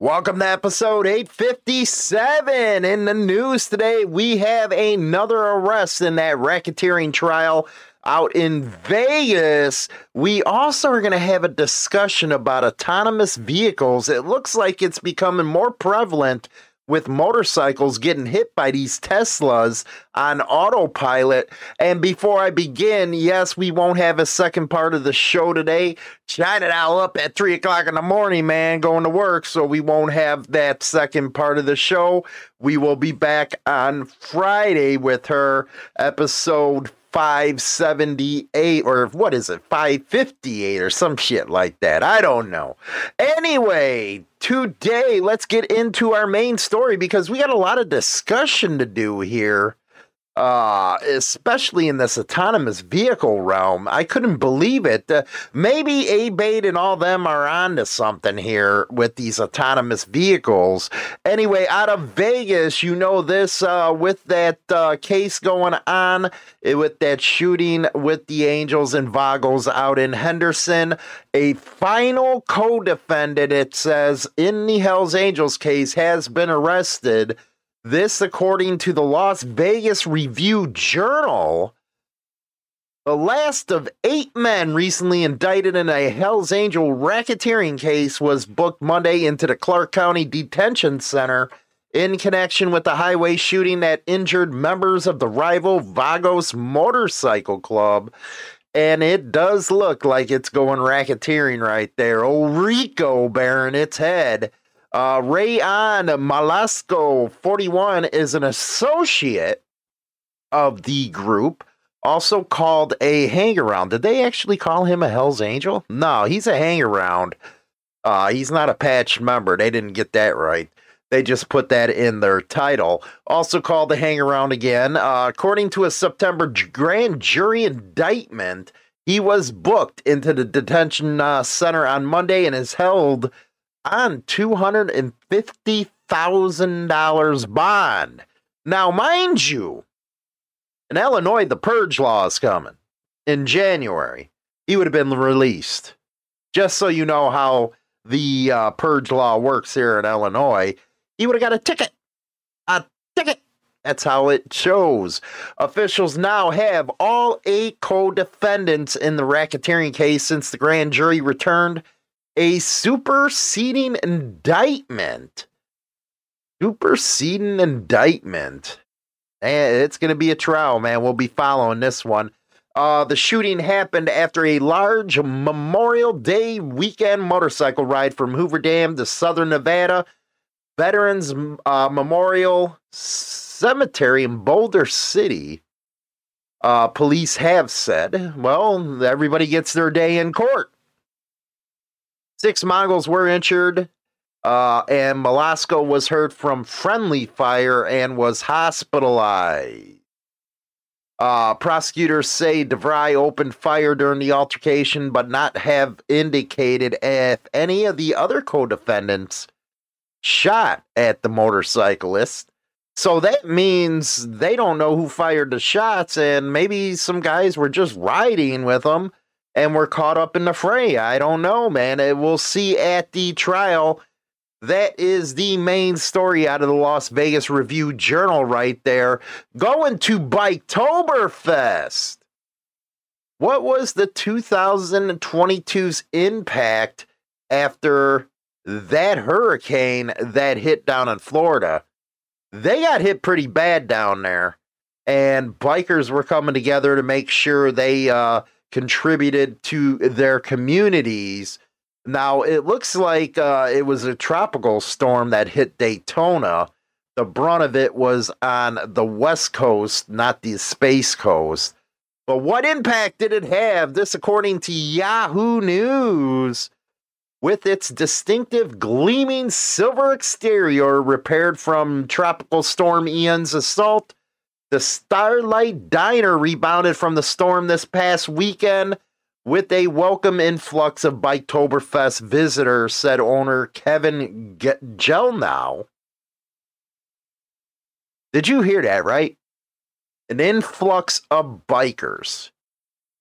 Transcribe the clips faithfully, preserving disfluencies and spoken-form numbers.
Welcome to episode eight fifty-seven. In the news today, we have another arrest in that racketeering trial out in Vegas. We also are going to have a discussion about autonomous vehicles. It looks like it's becoming more prevalent with motorcycles getting hit by these Teslas on autopilot. And before I begin, yes, we won't have a second part of the show today. China all up at three o'clock in the morning, man, going to work. So we won't have that second part of the show. We will be back on Friday with her episode five seventy-eight, or what is it, five fifty-eight or some shit like that. I don't know. Anyway, today, let's get into our main story because we got a lot of discussion to do here, uh, especially in this autonomous vehicle realm. I couldn't believe it. Uh, maybe A-Bait and all them are onto something here with these autonomous vehicles. Anyway, out of Vegas, you know this, uh, with that uh, case going on, with that shooting with the Angels and Vagos out in Henderson, a final co-defendant, it says, in the Hells Angels case has been arrested. This, according to the Las Vegas Review-Journal, the last of eight men recently indicted in a Hells Angel racketeering case was booked Monday into the Clark County Detention Center in connection with the highway shooting that injured members of the rival Vagos Motorcycle Club. And it does look like it's going racketeering right there. Old Rico bearing its head. Uh, Rayon Malasco, forty-one, is an associate of the group, also called a hang-around. Did they actually call him a Hells Angel? No, he's a hang-around. Uh, he's not a patched member. They didn't get that right. They just put that in their title. Also called the hang-around again. Uh, according to a September grand jury indictment, he was booked into the detention uh, center on Monday and is held on two hundred fifty thousand dollars bond. Now, mind you, in Illinois, the purge law is coming in January. He would have been released. Just so you know how the uh, purge law works here in Illinois, he would have got a ticket. A ticket. That's how it shows. Officials now have all eight co-defendants in the racketeering case since the grand jury returned a superseding indictment. Superseding indictment. And it's going to be a trial, man. We'll be following this one. Uh, the shooting happened after a large Memorial Day weekend motorcycle ride from Hoover Dam to Southern Nevada Veterans uh, Memorial Cemetery in Boulder City. Uh, police have said, well, everybody gets their day in court. Six Mongols were injured, uh, and Malasco was hurt from friendly fire and was hospitalized. Uh, prosecutors say DeVry opened fire during the altercation, but not have indicated if any of the other co-defendants shot at the motorcyclist. So that means they don't know who fired the shots, and maybe some guys were just riding with them and we're caught up in the fray. I don't know, man. We'll see at the trial. That is the main story out of the Las Vegas Review-Journal right there. Going to Biketoberfest. What was the two thousand twenty-two's impact after that hurricane that hit down in Florida? They got hit pretty bad down there. And bikers were coming together to make sure they uh, contributed to their communities. Now, it looks like uh, it was a tropical storm that hit Daytona. The brunt of it was on the West Coast, not the Space Coast. But what impact did it have? This, according to Yahoo News, with its distinctive gleaming silver exterior repaired from Tropical Storm Ian's assault, the Starlight Diner rebounded from the storm this past weekend with a welcome influx of Biketoberfest visitors, said owner Kevin G- Gelnow. Did you hear that, right? An influx of bikers.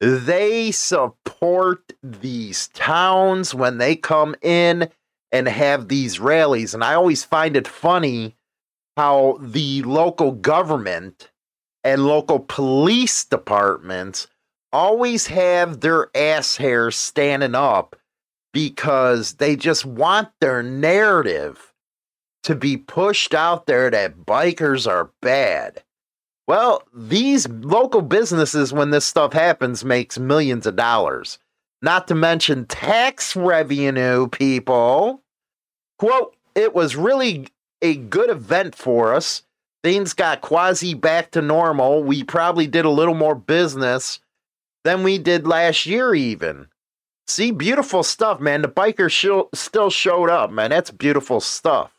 They support these towns when they come in and have these rallies. And I always find it funny how the local government and local police departments always have their ass hair standing up because they just want their narrative to be pushed out there that bikers are bad. Well, these local businesses, when this stuff happens, makes millions of dollars. Not to mention tax revenue, people. Quote, it was really a good event for us. Things got quasi back to normal. We probably did a little more business than we did last year even. See, beautiful stuff, man. The bikers sh- still showed up, man. That's beautiful stuff.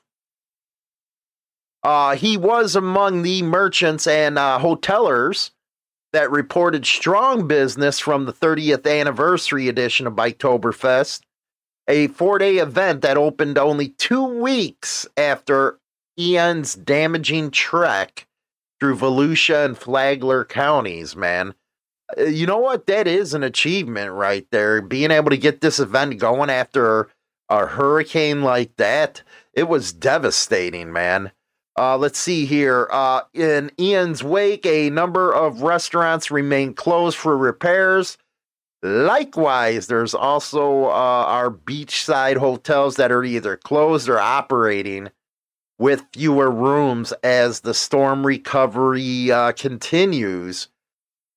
Uh, he was among the merchants and uh, hotelers that reported strong business from the thirtieth anniversary edition of Biketoberfest, a four-day event that opened only two weeks after Ian's damaging trek through Volusia and Flagler counties, man. You know what? That is an achievement right there. Being able to get this event going after a hurricane like that, it was devastating, man. Uh, let's see here. Uh, in Ian's wake, a number of restaurants remain closed for repairs. Likewise, there's also uh, our beachside hotels that are either closed or operating with fewer rooms as the storm recovery uh, continues.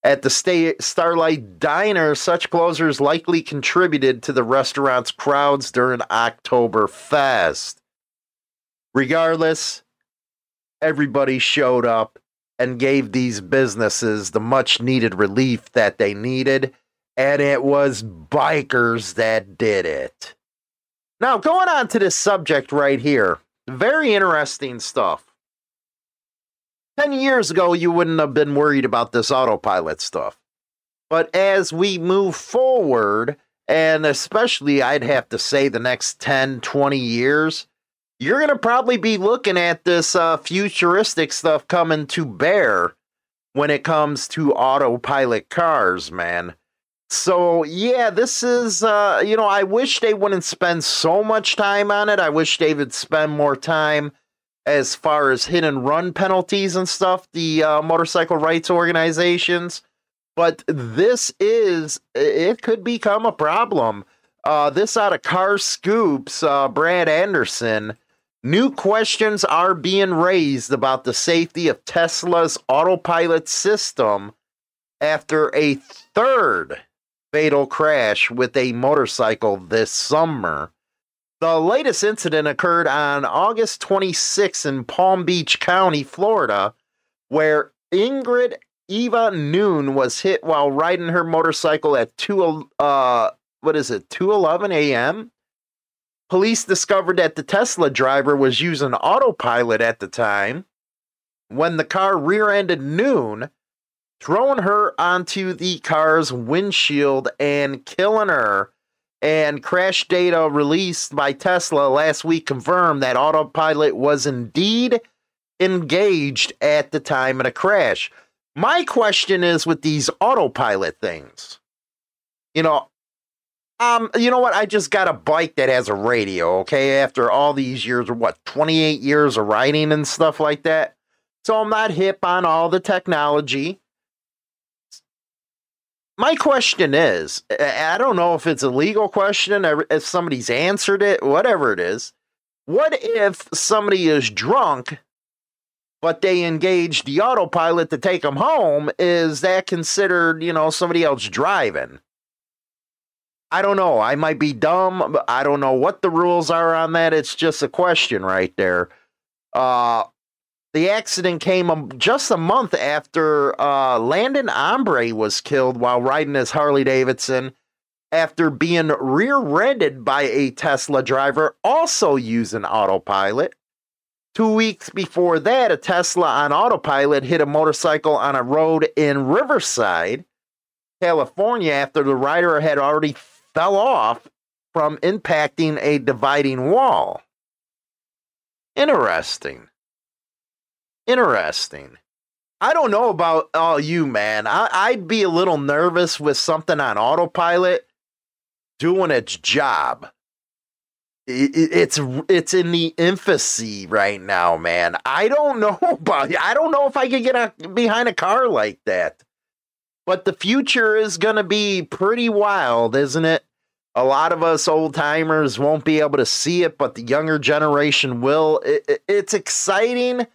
At the stay- Starlight Diner, such closures likely contributed to the restaurant's crowds during Oktoberfest. Regardless, everybody showed up and gave these businesses the much-needed relief that they needed, and it was bikers that did it. Now, going on to this subject right here, very interesting stuff. Ten years ago, you wouldn't have been worried about this autopilot stuff. But as we move forward, and especially, I'd have to say, the next ten, twenty years, you're going to probably be looking at this uh, futuristic stuff coming to bear when it comes to autopilot cars, man. So, yeah, this is, uh, you know, I wish they wouldn't spend so much time on it. I wish they would spend more time as far as hit and run penalties and stuff, the uh, motorcycle rights organizations. But this is, it could become a problem. Uh, this out of Car Scoops, uh, Brad Anderson. New questions are being raised about the safety of Tesla's autopilot system after a third fatal crash with a motorcycle this summer. The latest incident occurred on August twenty-sixth in Palm Beach County, Florida, where Ingrid Eva Noon was hit while riding her motorcycle at two, uh, what is it, two eleven a.m. Police discovered that the Tesla driver was using autopilot at the time when the car rear-ended Noon, throwing her onto the car's windshield and killing her. And crash data released by Tesla last week confirmed that autopilot was indeed engaged at the time of the crash. My question is with these autopilot things, you know, Um, you know what? I just got a bike that has a radio, okay? After all these years, or what, twenty-eight years of riding and stuff like that. So I'm not hip on all the technology. My question is, I don't know if it's a legal question, if somebody's answered it, whatever it is. What if somebody is drunk, but they engage the autopilot to take them home? Is that considered, you know, somebody else driving? I don't know. I might be dumb. But I don't know what the rules are on that. It's just a question right there. Uh, the accident came just a month after uh, Landon Ombre was killed while riding his Harley-Davidson after being rear-ended by a Tesla driver also using autopilot. Two weeks before that, a Tesla on autopilot hit a motorcycle on a road in Riverside, California, after the rider had already fell off from impacting a dividing wall. Interesting. Interesting. I don't know about all you, man. I, I'd be a little nervous with something on autopilot doing its job. It's it's in the infancy right now, man. I don't know about I don't know if I could get a, behind a car like that. But the future is going to be pretty wild, isn't it? A lot of us old timers won't be able to see it, but the younger generation will. It, it, it's exciting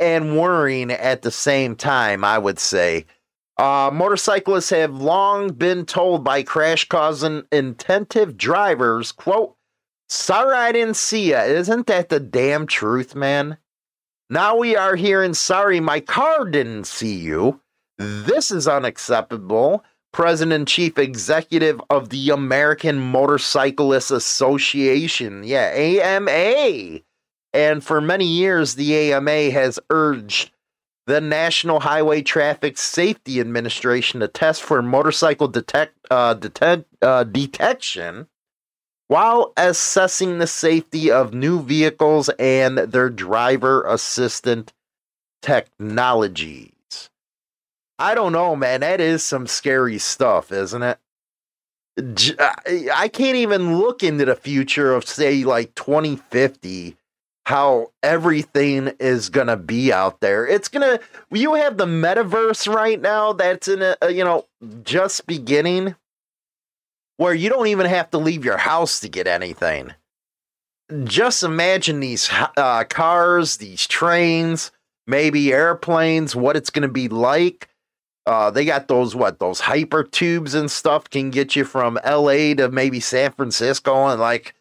and worrying at the same time, I would say. Uh, motorcyclists have long been told by crash-causing inattentive drivers, quote, "Sorry I didn't see ya." Isn't that the damn truth, man? Now we are hearing, "Sorry my car didn't see you." This is unacceptable. President and Chief Executive of the American Motorcyclist Association, yeah, A M A. And for many years, the A M A has urged the National Highway Traffic Safety Administration to test for motorcycle detect, uh, detect, uh, detection while assessing the safety of new vehicles and their driver assistant technologies. I don't know, man. That is some scary stuff, isn't it? I can't even look into the future of, say, like twenty fifty, how everything is going to be out there. It's going to, you have the metaverse right now that's in a, you know, just beginning, where you don't even have to leave your house to get anything. Just imagine these uh, cars, these trains, maybe airplanes, what it's going to be like. Uh, they got those, what, those hyper tubes and stuff can get you from L A to maybe San Francisco in like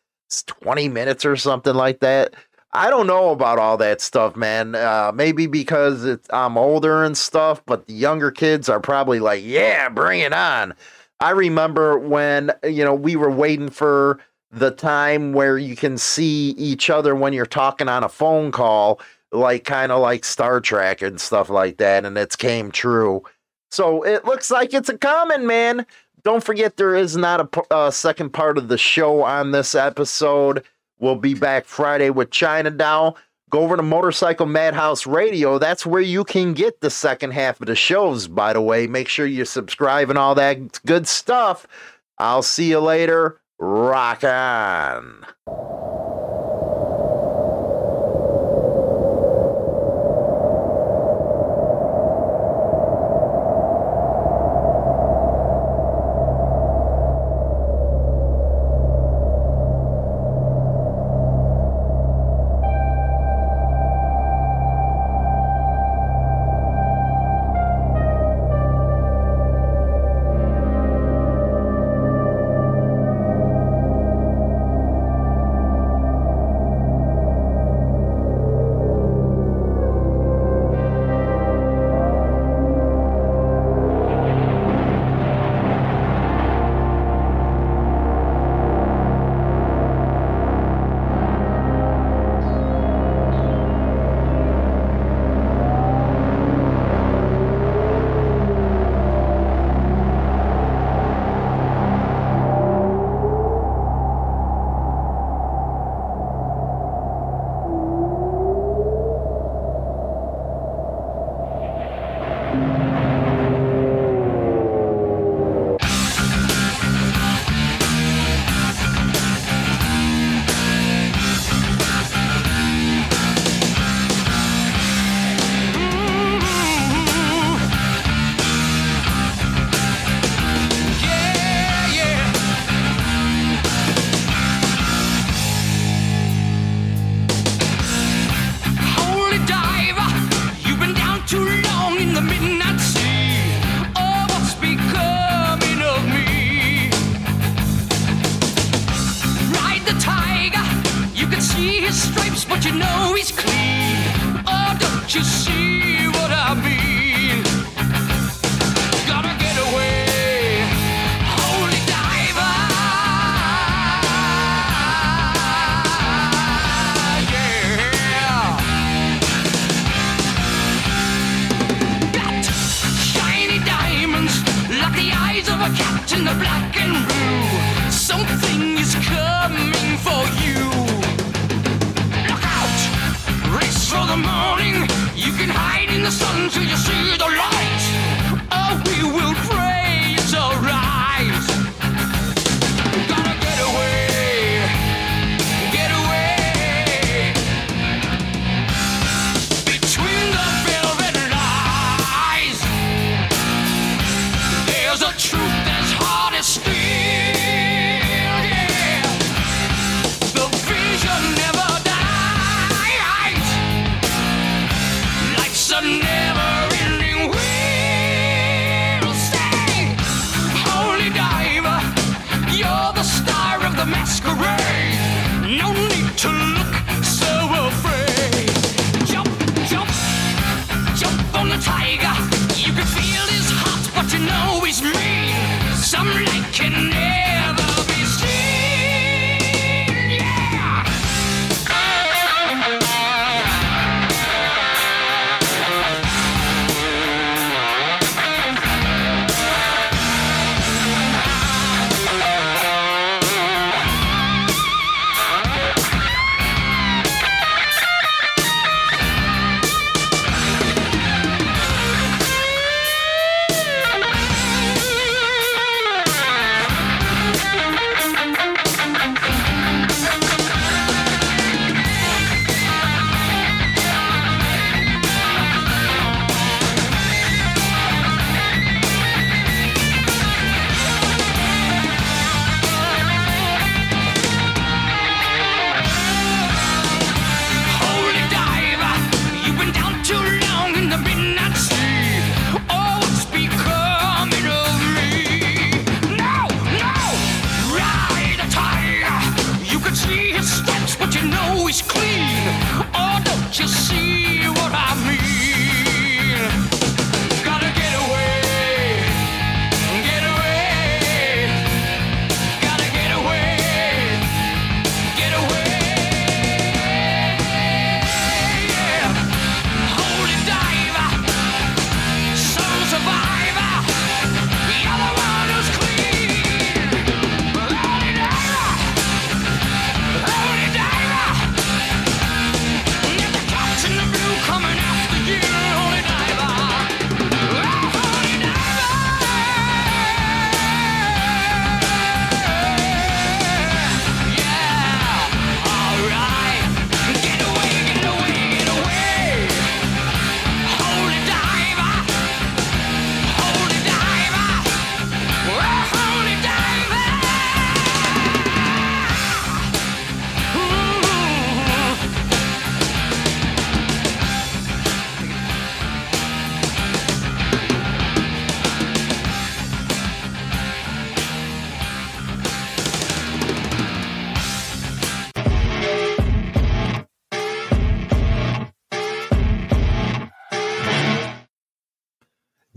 twenty minutes or something like that. I don't know about all that stuff, man. Uh, maybe because it's, I'm older and stuff, but the younger kids are probably like, yeah, bring it on. I remember when, you know, we were waiting for the time where you can see each other when you're talking on a phone call, like kind of like Star Trek and stuff like that, and it's came true. So it looks like it's a coming, man. Don't forget, there is not a uh, second part of the show on this episode. We'll be back Friday with China Doll. Go over to Motorcycle Madhouse Radio. That's where you can get the second half of the shows, by the way. Make sure you subscribe and all that good stuff. I'll see you later. Rock on.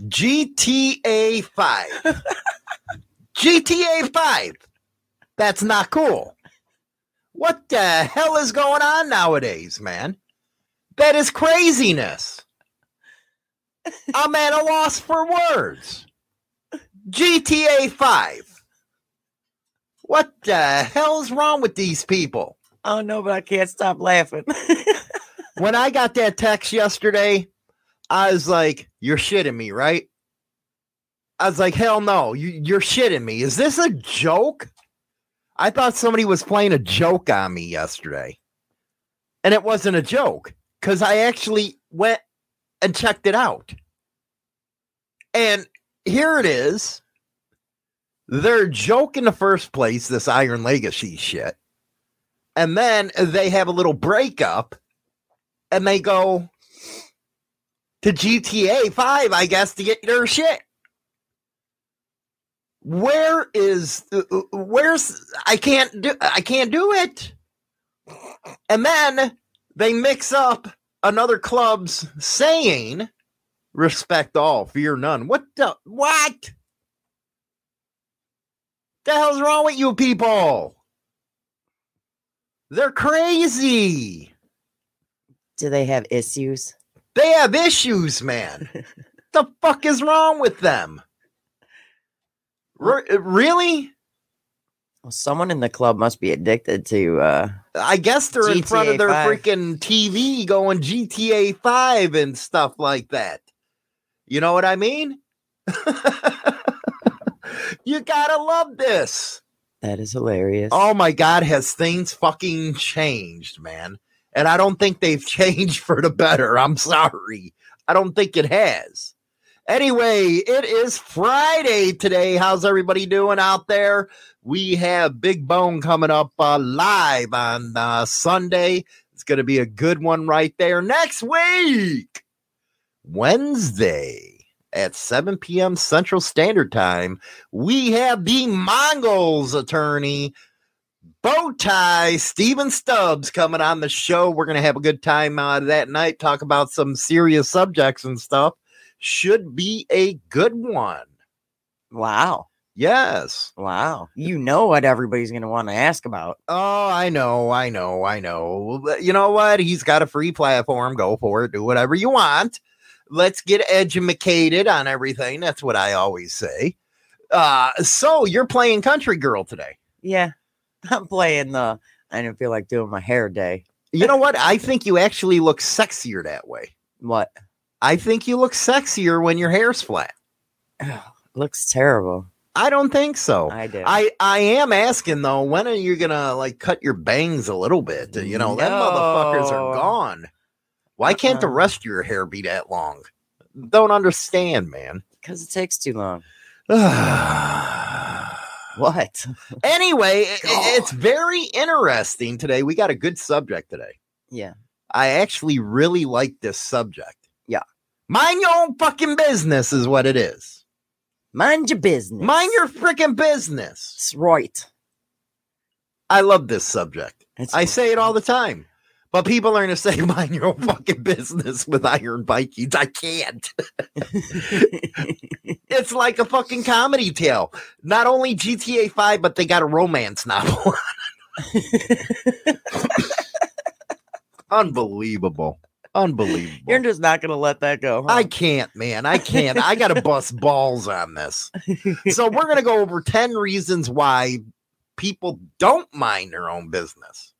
G T A five. G T A five. That's not cool. What the hell is going on nowadays, man? That is craziness. I'm at a loss for words. G T A five. What the hell's wrong with these people? Oh, no, but I can't stop laughing. When I got that text yesterday, I was like, you're shitting me, right? I was like, hell no, you, you're shitting me. Is this a joke? I thought somebody was playing a joke on me yesterday. And it wasn't a joke, because I actually went and checked it out. And here it is. They're a joke in the first place, this Iron Legacy shit. And then they have a little breakup. And they go to G T A five, I guess, to get their shit. Where is, where's, I can't do, I can't do it. And then they mix up another club's saying, respect all, fear none. What the, what? The hell's wrong with you people? They're crazy. Do they have issues? They have issues, man. The fuck is wrong with them? Re- really? Well, someone in the club must be addicted to. Uh, I guess they're G T A in front of their five. Freaking T V going G T A five and stuff like that. You know what I mean? You gotta love this. That is hilarious. Oh my God, has things fucking changed, man? And I don't think they've changed for the better. I'm sorry. I don't think it has. Anyway, it is Friday today. How's everybody doing out there? We have Big Bone coming up uh, live on uh, Sunday. It's going to be a good one right there. Next week, Wednesday at seven p.m. Central Standard Time, we have the Mongols attorney, Bowtie Stephen Stubbs, coming on the show. We're going to have a good time uh, that night, talk about some serious subjects and stuff. Should be a good one. Wow. Yes. Wow. You know what everybody's going to want to ask about. Oh, I know. I know. I know. You know what? He's got a free platform. Go for it. Do whatever you want. Let's get edumacated on everything. That's what I always say. Uh, so you're playing Country Girl today. Yeah. I'm playing the, I didn't feel like doing my hair day. You know what? I think you actually look sexier that way. What? I think you look sexier when your hair's flat. Ugh, looks terrible. I don't think so. I do. I, I am asking, though, when are you going to, like, cut your bangs a little bit? You know, no. Them motherfuckers are gone. Why uh-uh. can't the rest of your hair be that long? Don't understand, man. Because it takes too long. What? Anyway, it, it's very interesting today. We got a good subject today. Yeah. I actually really like this subject. Yeah. Mind your own fucking business is what it is. Mind your business. Mind your freaking business. That's right. I love this subject. That's I right. say it all the time. But people are going to say, mind your own fucking business with Iron Vikings. I can't. It's like a fucking comedy tale. Not only G T A five, but they got a romance novel. Unbelievable. Unbelievable. You're just not going to let that go. Huh? I can't, man. I can't. I got to bust balls on this. So we're going to go over ten reasons why people don't mind their own business.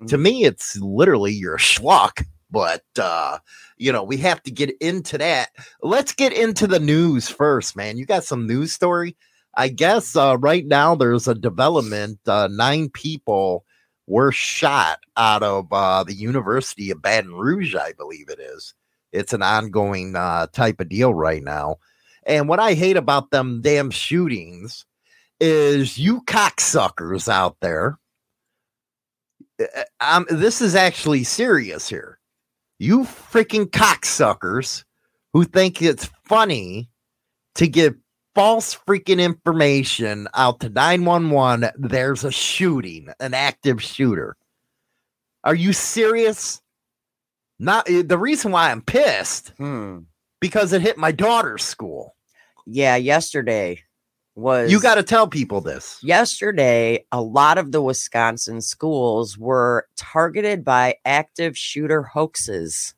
Mm-hmm. To me, it's literally you're a schluck, but, uh, you know, we have to get into that. Let's get into the news first, man. You got some news story? I guess uh, right now there's a development. Uh, nine people were shot out of uh, the University of Baton Rouge, I believe it is. It's an ongoing uh, type of deal right now. And what I hate about them damn shootings is you cocksuckers out there. I'm, this is actually serious here. You freaking cocksuckers who think it's funny to give false freaking information out to nine one one. There's a shooting, an active shooter. Are you serious? Not the reason why I'm pissed hmm. because it hit my daughter's school. Yeah, yesterday was... You got to tell people this. Yesterday, a lot of the Wisconsin schools were targeted by active shooter hoaxes.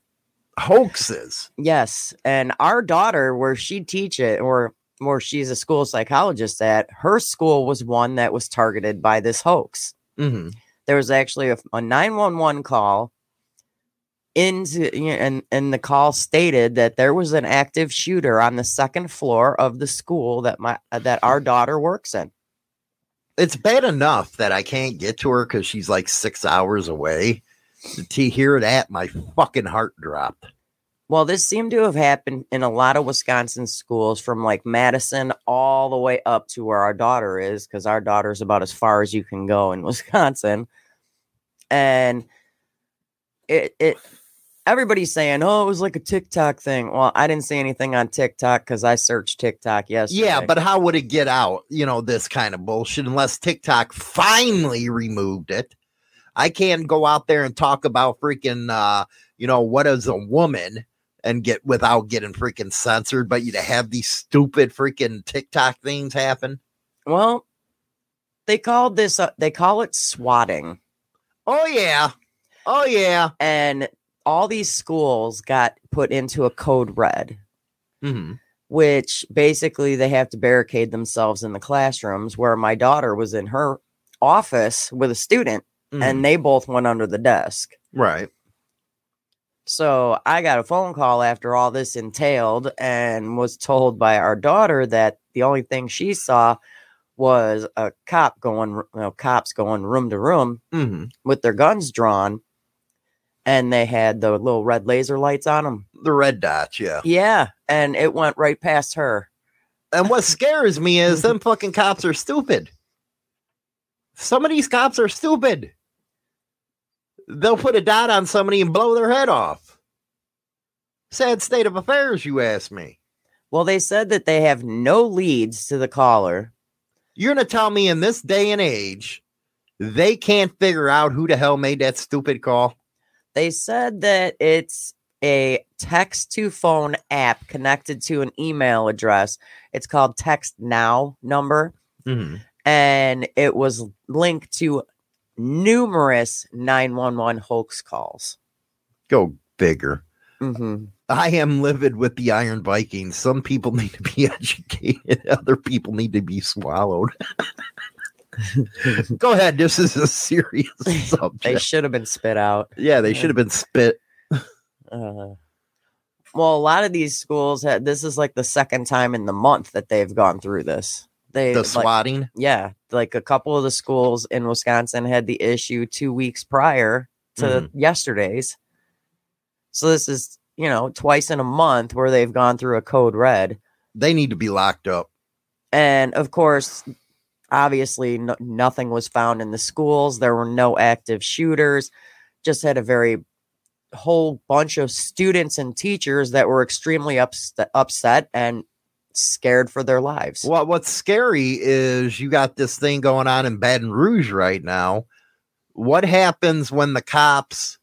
Hoaxes? Yes. And our daughter, where she teach it, or where she's a school psychologist at, her school was one that was targeted by this hoax. Mm-hmm. There was actually a, a nine one one call. Into, and, and the call stated that there was an active shooter on the second floor of the school that my that our daughter works in. It's bad enough that I can't get to her because she's like six hours away. To hear that, my fucking heart dropped. Well, this seemed to have happened in a lot of Wisconsin schools from like Madison all the way up to where our daughter is, because our daughter's about as far as you can go in Wisconsin. And it it... Everybody's saying, oh, it was like a TikTok thing. Well, I didn't see anything on TikTok because I searched TikTok yesterday. Yeah, but how would it get out, you know, this kind of bullshit, unless TikTok finally removed it? I can't go out there and talk about freaking, uh, you know, what is a woman and get without getting freaking censored, but you to have these stupid freaking TikTok things happen. Well, they called this, uh, they call it swatting. Oh, yeah. Oh, yeah. And all these schools got put into a code red, mm-hmm. which basically they have to barricade themselves in the classrooms, where my daughter was in her office with a student, mm-hmm. and they both went under the desk. Right. So I got a phone call after all this entailed and was told by our daughter that the only thing she saw was a cop going, you know, cops going room to room, mm-hmm. with their guns drawn. And they had the little red laser lights on them. The red dots, yeah. Yeah, and it went right past her. And what scares me is them fucking cops are stupid. Some of these cops are stupid. They'll put a dot on somebody and blow their head off. Sad state of affairs, you ask me. Well, they said that they have no leads to the caller. You're going to tell me in this day and age, they can't figure out who the hell made that stupid call? They said that it's a text-to-phone app connected to an email address. It's called Text Now Number. Mm-hmm. And it was linked to numerous nine one one hoax calls. Go bigger. Mm-hmm. I am livid with the Iron Vikings. Some people need to be educated. Other people need to be swallowed. Go ahead. This is a serious subject. They should have been spit out. Yeah, they should have been spit. uh, well, a lot of these schools had. This is like the second time in the month that they've gone through this. They the swatting. Like, yeah, like a couple of the schools in Wisconsin had the issue two weeks prior to mm-hmm. yesterday's. So this is, you know, twice in a month where they've gone through a code red. They need to be locked up. And of course. Obviously, no, nothing was found in the schools. There were no active shooters. Just had a very whole bunch of students and teachers that were extremely ups- upset and scared for their lives. Well, what's scary is you got this thing going on in Baton Rouge right now. What happens when the cops,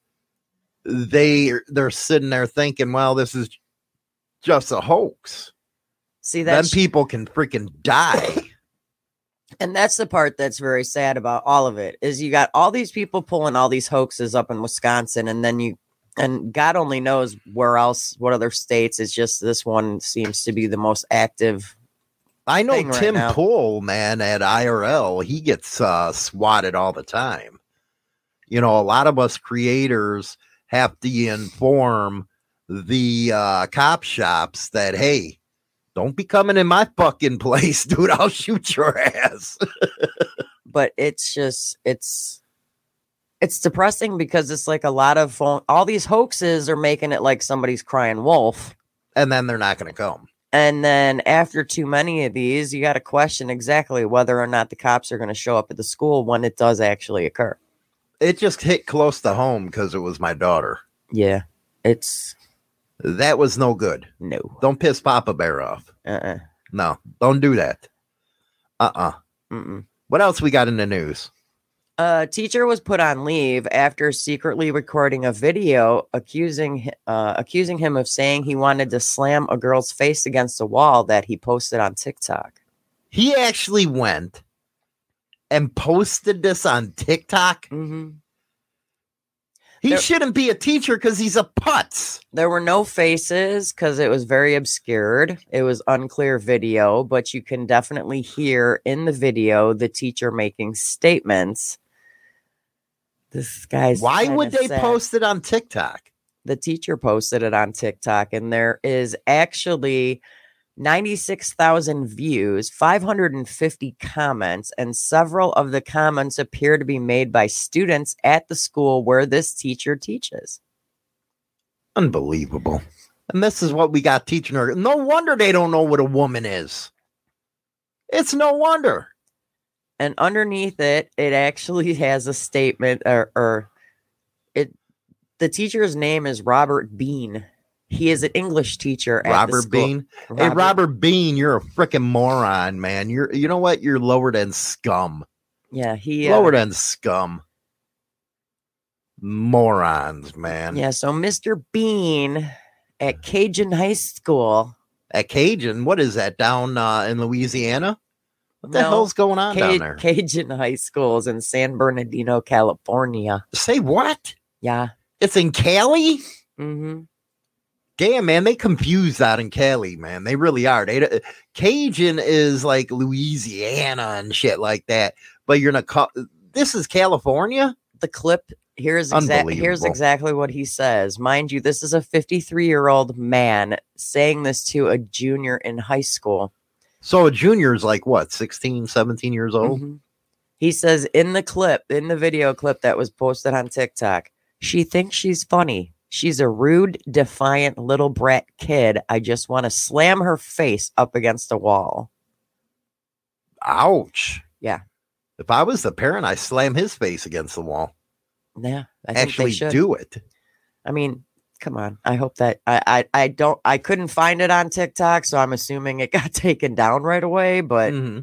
they, they're sitting there thinking, well, this is just a hoax. See, that then sh- people can freaking die. And that's the part that's very sad about all of it, is you got all these people pulling all these hoaxes up in Wisconsin. And then you, and God only knows where else, what other states. It's just this one seems to be the most active. I know thing Tim right Pool, man, at I R L, he gets uh, swatted all the time. You know, a lot of us creators have to inform the uh, cop shops that, hey, don't be coming in my fucking place, dude. I'll shoot your ass. But it's just, it's, it's depressing because it's like a lot of phone, all these hoaxes are making it like somebody's crying wolf. And then they're not going to come. And then after too many of these, you got to question exactly whether or not the cops are going to show up at the school when it does actually occur. It just hit close to home because it was my daughter. Yeah, it's. That was no good. No. Don't piss Papa Bear off. Uh-uh. No, don't do that. Uh-uh. Mm-mm. What else we got in the news? A teacher was put on leave after secretly recording a video accusing uh, accusing him of saying he wanted to slam a girl's face against a wall that he posted on TikTok. He actually went and posted this on TikTok. Mm-hmm. He there, shouldn't be a teacher because he's a putz. There were no faces because it was very obscured. It was unclear video, but you can definitely hear in the video the teacher making statements. This guy's. Why would they sad. post it on TikTok? The teacher posted it on TikTok, and there is actually ninety-six thousand views, five hundred fifty comments, and several of the comments appear to be made by students at the school where this teacher teaches. Unbelievable. And this is what we got teaching her. No wonder they don't know what a woman is. It's no wonder. And underneath it, it actually has a statement, or, or it. The teacher's name is Robert Bean. He is an English teacher. At Robert the school. Bean. Robert. Hey, Robert Bean, you're a freaking moron, man. You're, you know what? You're lower than scum. Yeah, he lower uh, than scum. Morons, man. Yeah. So, Mister Bean at Cajun High School. At Cajun, what is that down uh, in Louisiana? What the no, hell's going on C- down there? Cajun High School is in San Bernardino, California. Say what? Yeah, it's in Cali. Mm-hmm. Damn, man, they confused out in Cali, man. They really are. They, Cajun is like Louisiana and shit like that. But you're not. This is California. The clip here's exa- here's exactly what he says. Mind you, this is a fifty-three year old man saying this to a junior in high school. So a junior is like what, sixteen, seventeen years old? Mm-hmm. He says in the clip, in the video clip that was posted on TikTok, she thinks she's funny. She's a rude, defiant little brat kid. I just want to slam her face up against a wall. Ouch. Yeah. If I was the parent, I slam his face against the wall. Yeah. I think Actually they should. do it. I mean, come on. I hope that I, I, I don't, I couldn't find it on TikTok. So I'm assuming it got taken down right away, but mm-hmm.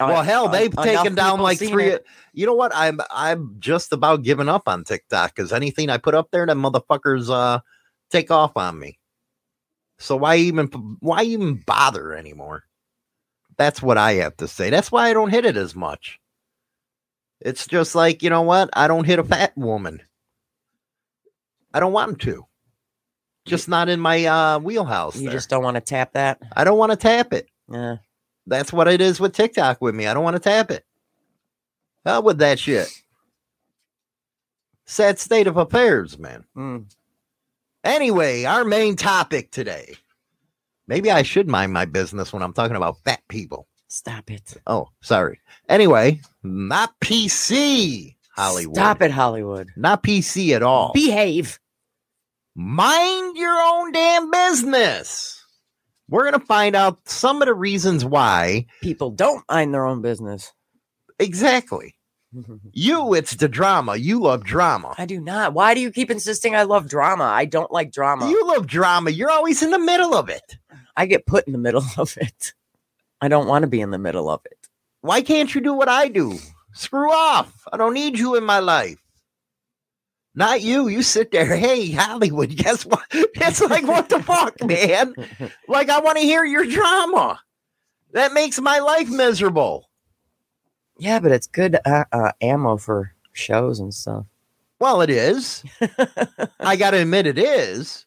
Well, hell, they've uh, taken down like three. It. You know what? I'm I'm just about giving up on TikTok because anything I put up there, them motherfuckers uh, take off on me. So why even why even bother anymore? That's what I have to say. That's why I don't hit it as much. It's just like, you know what? I don't hit a fat woman. I don't want to. Just not in my uh, wheelhouse. You there. Just don't want to tap that? I don't want to tap it. Yeah. That's what it is with TikTok with me. I don't want to tap it. Hell with that shit. Sad state of affairs, man. Mm. Anyway, our main topic today. Maybe I should mind my business when I'm talking about fat people. Stop it. Oh, sorry. Anyway, not P C, Hollywood. Stop it, Hollywood. Not P C at all. Behave. Mind your own damn business. We're going to find out some of the reasons why people don't mind their own business. Exactly. You, it's the drama. You love drama. I do not. Why do you keep insisting I love drama? I don't like drama. You love drama. You're always in the middle of it. I get put in the middle of it. I don't want to be in the middle of it. Why can't you do what I do? Screw off. I don't need you in my life. Not you. You sit there. Hey, Hollywood, guess what? It's like, what the fuck, man? Like, I want to hear your drama. That makes my life miserable. Yeah, but it's good uh, uh, ammo for shows and stuff. Well, it is. I got to admit it is.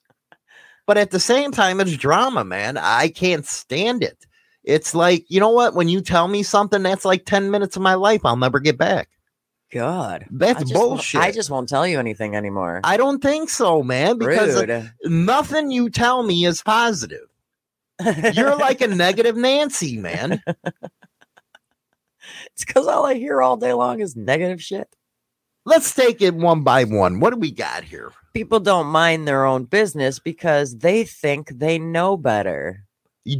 But at the same time, it's drama, man. I can't stand it. It's like, you know what? When you tell me something, that's like ten minutes of my life I'll never get back. God, that's I bullshit. I just won't tell you anything anymore. I don't think so, man, because nothing you tell me is positive. You're like a negative Nancy, man. It's because all I hear all day long is negative shit. Let's take it one by one. What do we got here? People don't mind their own business because they think they know better.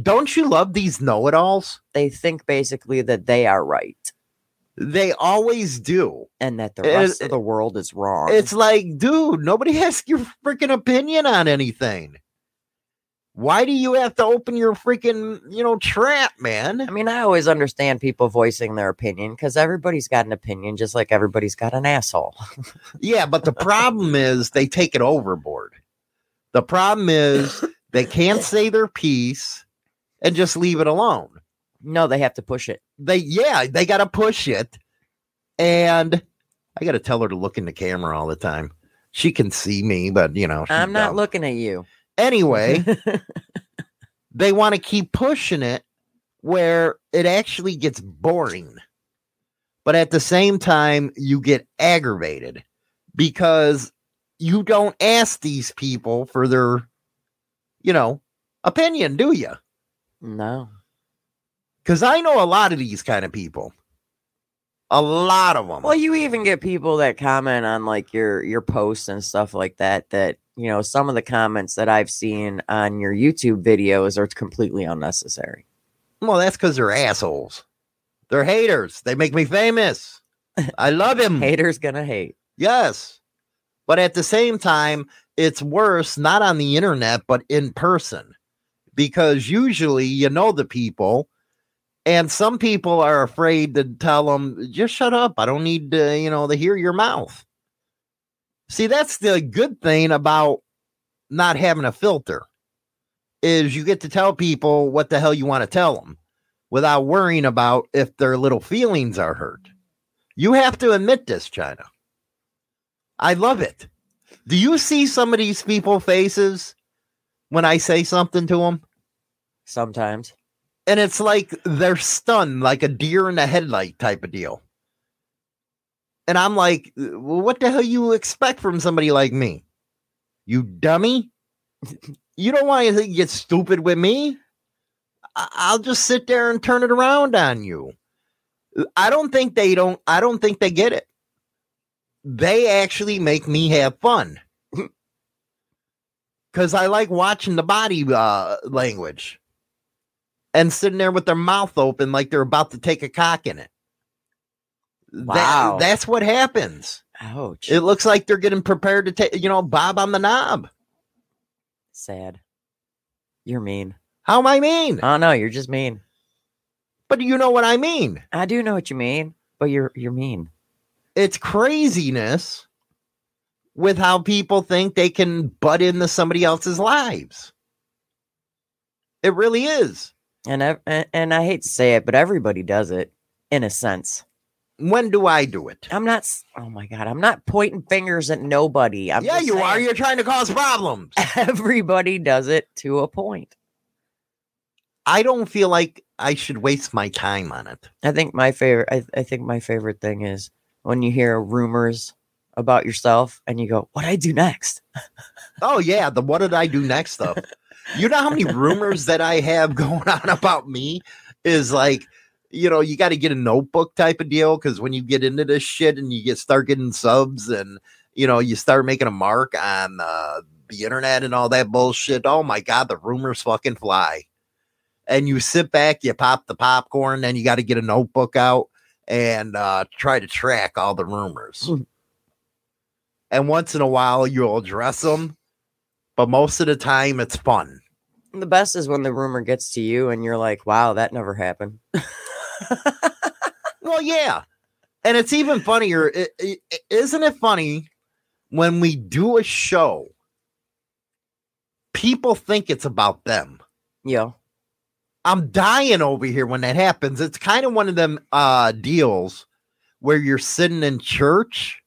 Don't you love these know-it-alls? They think basically that they are right. They always do. And that the rest it, of the world is wrong. It's like, dude, nobody asks your freaking opinion on anything. Why do you have to open your freaking, you know, trap, man? I mean, I always understand people voicing their opinion because everybody's got an opinion, just like everybody's got an asshole. Yeah, but the problem is they take it overboard. The problem is they can't say their piece and just leave it alone. No, they have to push it. They yeah, they got to push it. And I got to tell her to look in the camera all the time. She can see me, but, you know. I'm not dumb. Looking at you. Anyway, they want to keep pushing it where it actually gets boring. But at the same time, you get aggravated because you don't ask these people for their, you know, opinion, do you? No. Because I know a lot of these kind of people. A lot of them. Well, you even get people that comment on like your, your posts and stuff like that, that, you know, some of the comments that I've seen on your YouTube videos are completely unnecessary. Well, that's because they're assholes. They're haters. They make me famous. I love him. Haters gonna hate. Yes. But at the same time, it's worse, not on the internet, but in person. Because usually, you know, the people. And some people are afraid to tell them, just shut up. I don't need to, you know, to hear your mouth. See, that's the good thing about not having a filter is you get to tell people what the hell you want to tell them without worrying about if their little feelings are hurt. You have to admit this, China. I love it. Do you see some of these people faces when I say something to them? Sometimes. And it's like they're stunned, like a deer in the headlight type of deal. And I'm like, well, what the hell you expect from somebody like me? You dummy? You don't want to get stupid with me? I'll just sit there and turn it around on you. I don't think they don't. I don't think they get it. They actually make me have fun. Because I like watching the body uh, language. And sitting there with their mouth open like they're about to take a cock in it. Wow. That, that's what happens. Ouch. It looks like they're getting prepared to take, you know, bob on the knob. Sad. You're mean. How am I mean? Oh, no, you're just mean. But you know what I mean. I do know what you mean, but you're you're mean. It's craziness with how people think they can butt into somebody else's lives. It really is. And I, and I hate to say it, but everybody does it in a sense. When do I do it? I'm not. Oh, my God. I'm not pointing fingers at nobody. I'm yeah, you saying, are. You're trying to cause problems. Everybody does it to a point. I don't feel like I should waste my time on it. I think my favorite. I, I think my favorite thing is when you hear rumors about yourself and you go, what did I do next? Oh, yeah. The what did I do next stuff. You know how many rumors that I have going on about me is like, you know, you got to get a notebook type of deal. Because when you get into this shit and you get start getting subs and, you know, you start making a mark on uh, the internet and all that bullshit. Oh, my God, the rumors fucking fly. And you sit back, you pop the popcorn, then you got to get a notebook out and uh, try to track all the rumors. And once in a while, you'll address them. But most of the time, it's fun. The best is when the rumor gets to you and you're like, wow, that never happened. Well, yeah. And it's even funnier. It, it, isn't it funny when we do a show, people think it's about them? Yeah. I'm dying over here when that happens. It's kind of one of them uh, deals where you're sitting in church.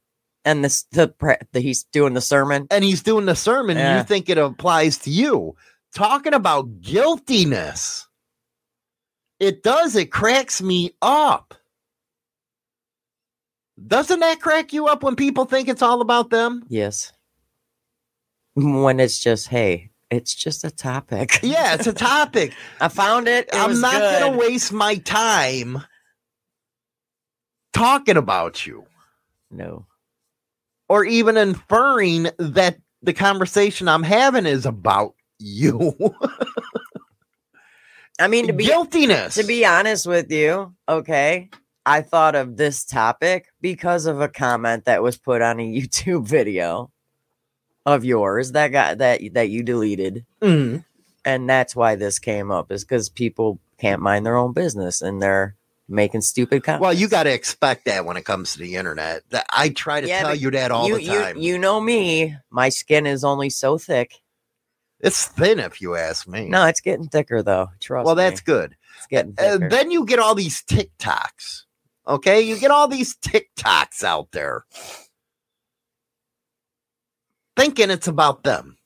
And this, the, the he's doing the sermon. And he's doing the sermon, yeah. And you think it applies to you. Talking about guiltiness. It does. It cracks me up. Doesn't that crack you up when people think it's all about them? Yes. When it's just, hey, it's just a topic. Yeah, it's a topic. I found it. it I'm not going to waste my time talking about you. No. Or even inferring that the conversation I'm having is about you. I mean, to be guiltiness. To be honest with you, okay, I thought of this topic because of a comment that was put on a YouTube video of yours that got that that you deleted. Mm-hmm. And that's why this came up, is because people can't mind their own business and they're making stupid comments. Well, you got to expect that when it comes to the internet. I try to yeah, tell you that all you, the time. You, you know me. My skin is only so thick. It's thin, if you ask me. No, it's getting thicker, though. Trust well, me. That's good. It's getting thicker. Uh, then you get all these TikToks. Okay? You get all these TikToks out there thinking it's about them.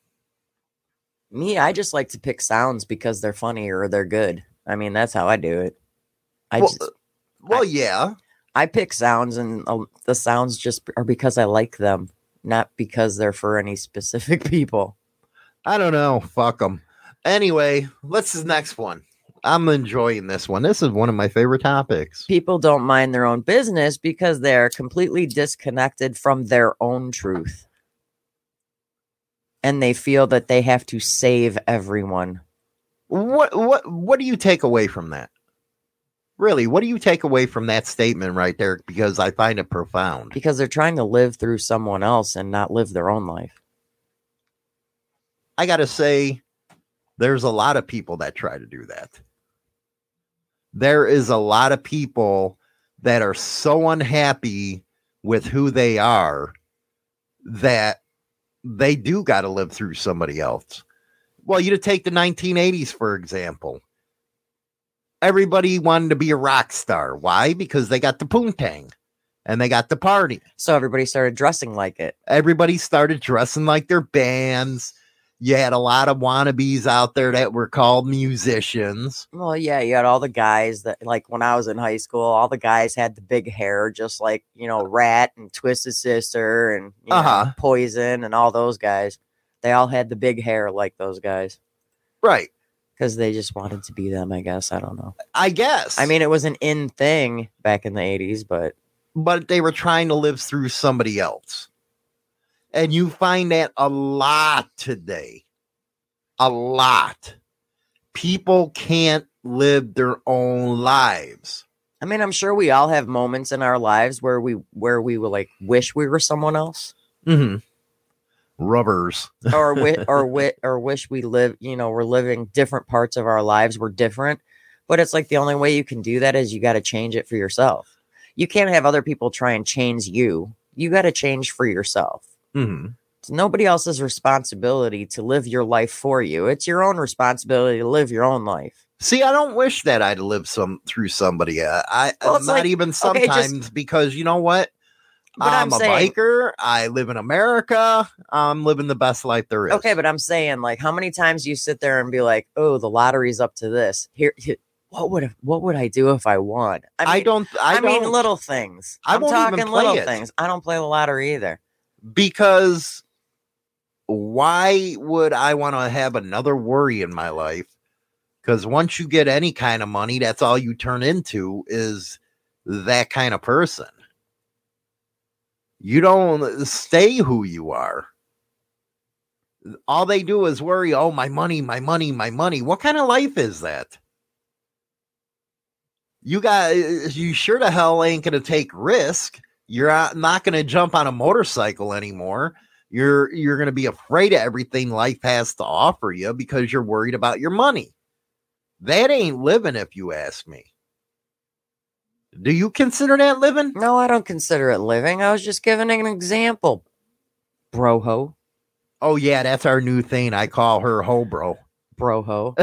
Me, I just like to pick sounds because they're funny or they're good. I mean, that's how I do it. I well, just, uh, well I, yeah. I pick sounds, and uh, the sounds just are because I like them, not because they're for any specific people. I don't know. Fuck them. Anyway, what's the next one? I'm enjoying this one. This is one of my favorite topics. People don't mind their own business because they're completely disconnected from their own truth. And they feel that they have to save everyone. What what what do you take away from that? Really, what do you take away from that statement right there? Because I find it profound. Because they're trying to live through someone else and not live their own life. I got to say, there's a lot of people that try to do that. There is a lot of people that are so unhappy with who they are that they do got to live through somebody else. Well, you take the nineteen eighties, for example. Everybody wanted to be a rock star. Why? Because they got the poontang and they got the party. So everybody started dressing like it. Everybody started dressing like their bands. You had a lot of wannabes out there that were called musicians. Well, yeah, you had all the guys that, like, when I was in high school, all the guys had the big hair, just like, you know, Rat and Twisted Sister and you uh-huh. know, Poison and all those guys. They all had the big hair like those guys. Right. Because they just wanted to be them, I guess. I don't know. I guess. I mean, it was an in thing back in the eighties, but. But they were trying to live through somebody else. And you find that a lot today. A lot. People can't live their own lives. I mean, I'm sure we all have moments in our lives where we where we will, like, wish we were someone else. Mm-hmm. Rubbers. or wi- or wi- or wish we live, you know, we're living different parts of our lives. We're different. But it's like the only way you can do that is you got to change it for yourself. You can't have other people try and change you. You got to change for yourself. Mm-hmm. It's nobody else's responsibility to live your life for you. It's your own responsibility to live your own life. See, I don't wish that I'd live some through somebody. Uh, I well, not like, even sometimes okay, just, because you know what? I'm, I'm a saying, biker. I live in America. I'm living the best life there is. Okay, but I'm saying, like, how many times do you sit there and be like, "Oh, the lottery's up to this." Here, here what would have, what would I do if I won? I, mean, I don't. I, I don't, mean, little things. I I'm won't talking even play little it. things. I don't play the lottery either. Because why would I want to have another worry in my life? Because once you get any kind of money, that's all you turn into is that kind of person. You don't stay who you are. All they do is worry, oh, my money, my money, my money. What kind of life is that? You got, you sure the hell ain't going to take risk. You're not going to jump on a motorcycle anymore. You're you're going to be afraid of everything life has to offer you because you're worried about your money. That ain't living, if you ask me. Do you consider that living? No, I don't consider it living. I was just giving an example, broho. Oh, yeah, that's our new thing. I call her ho bro. Broho.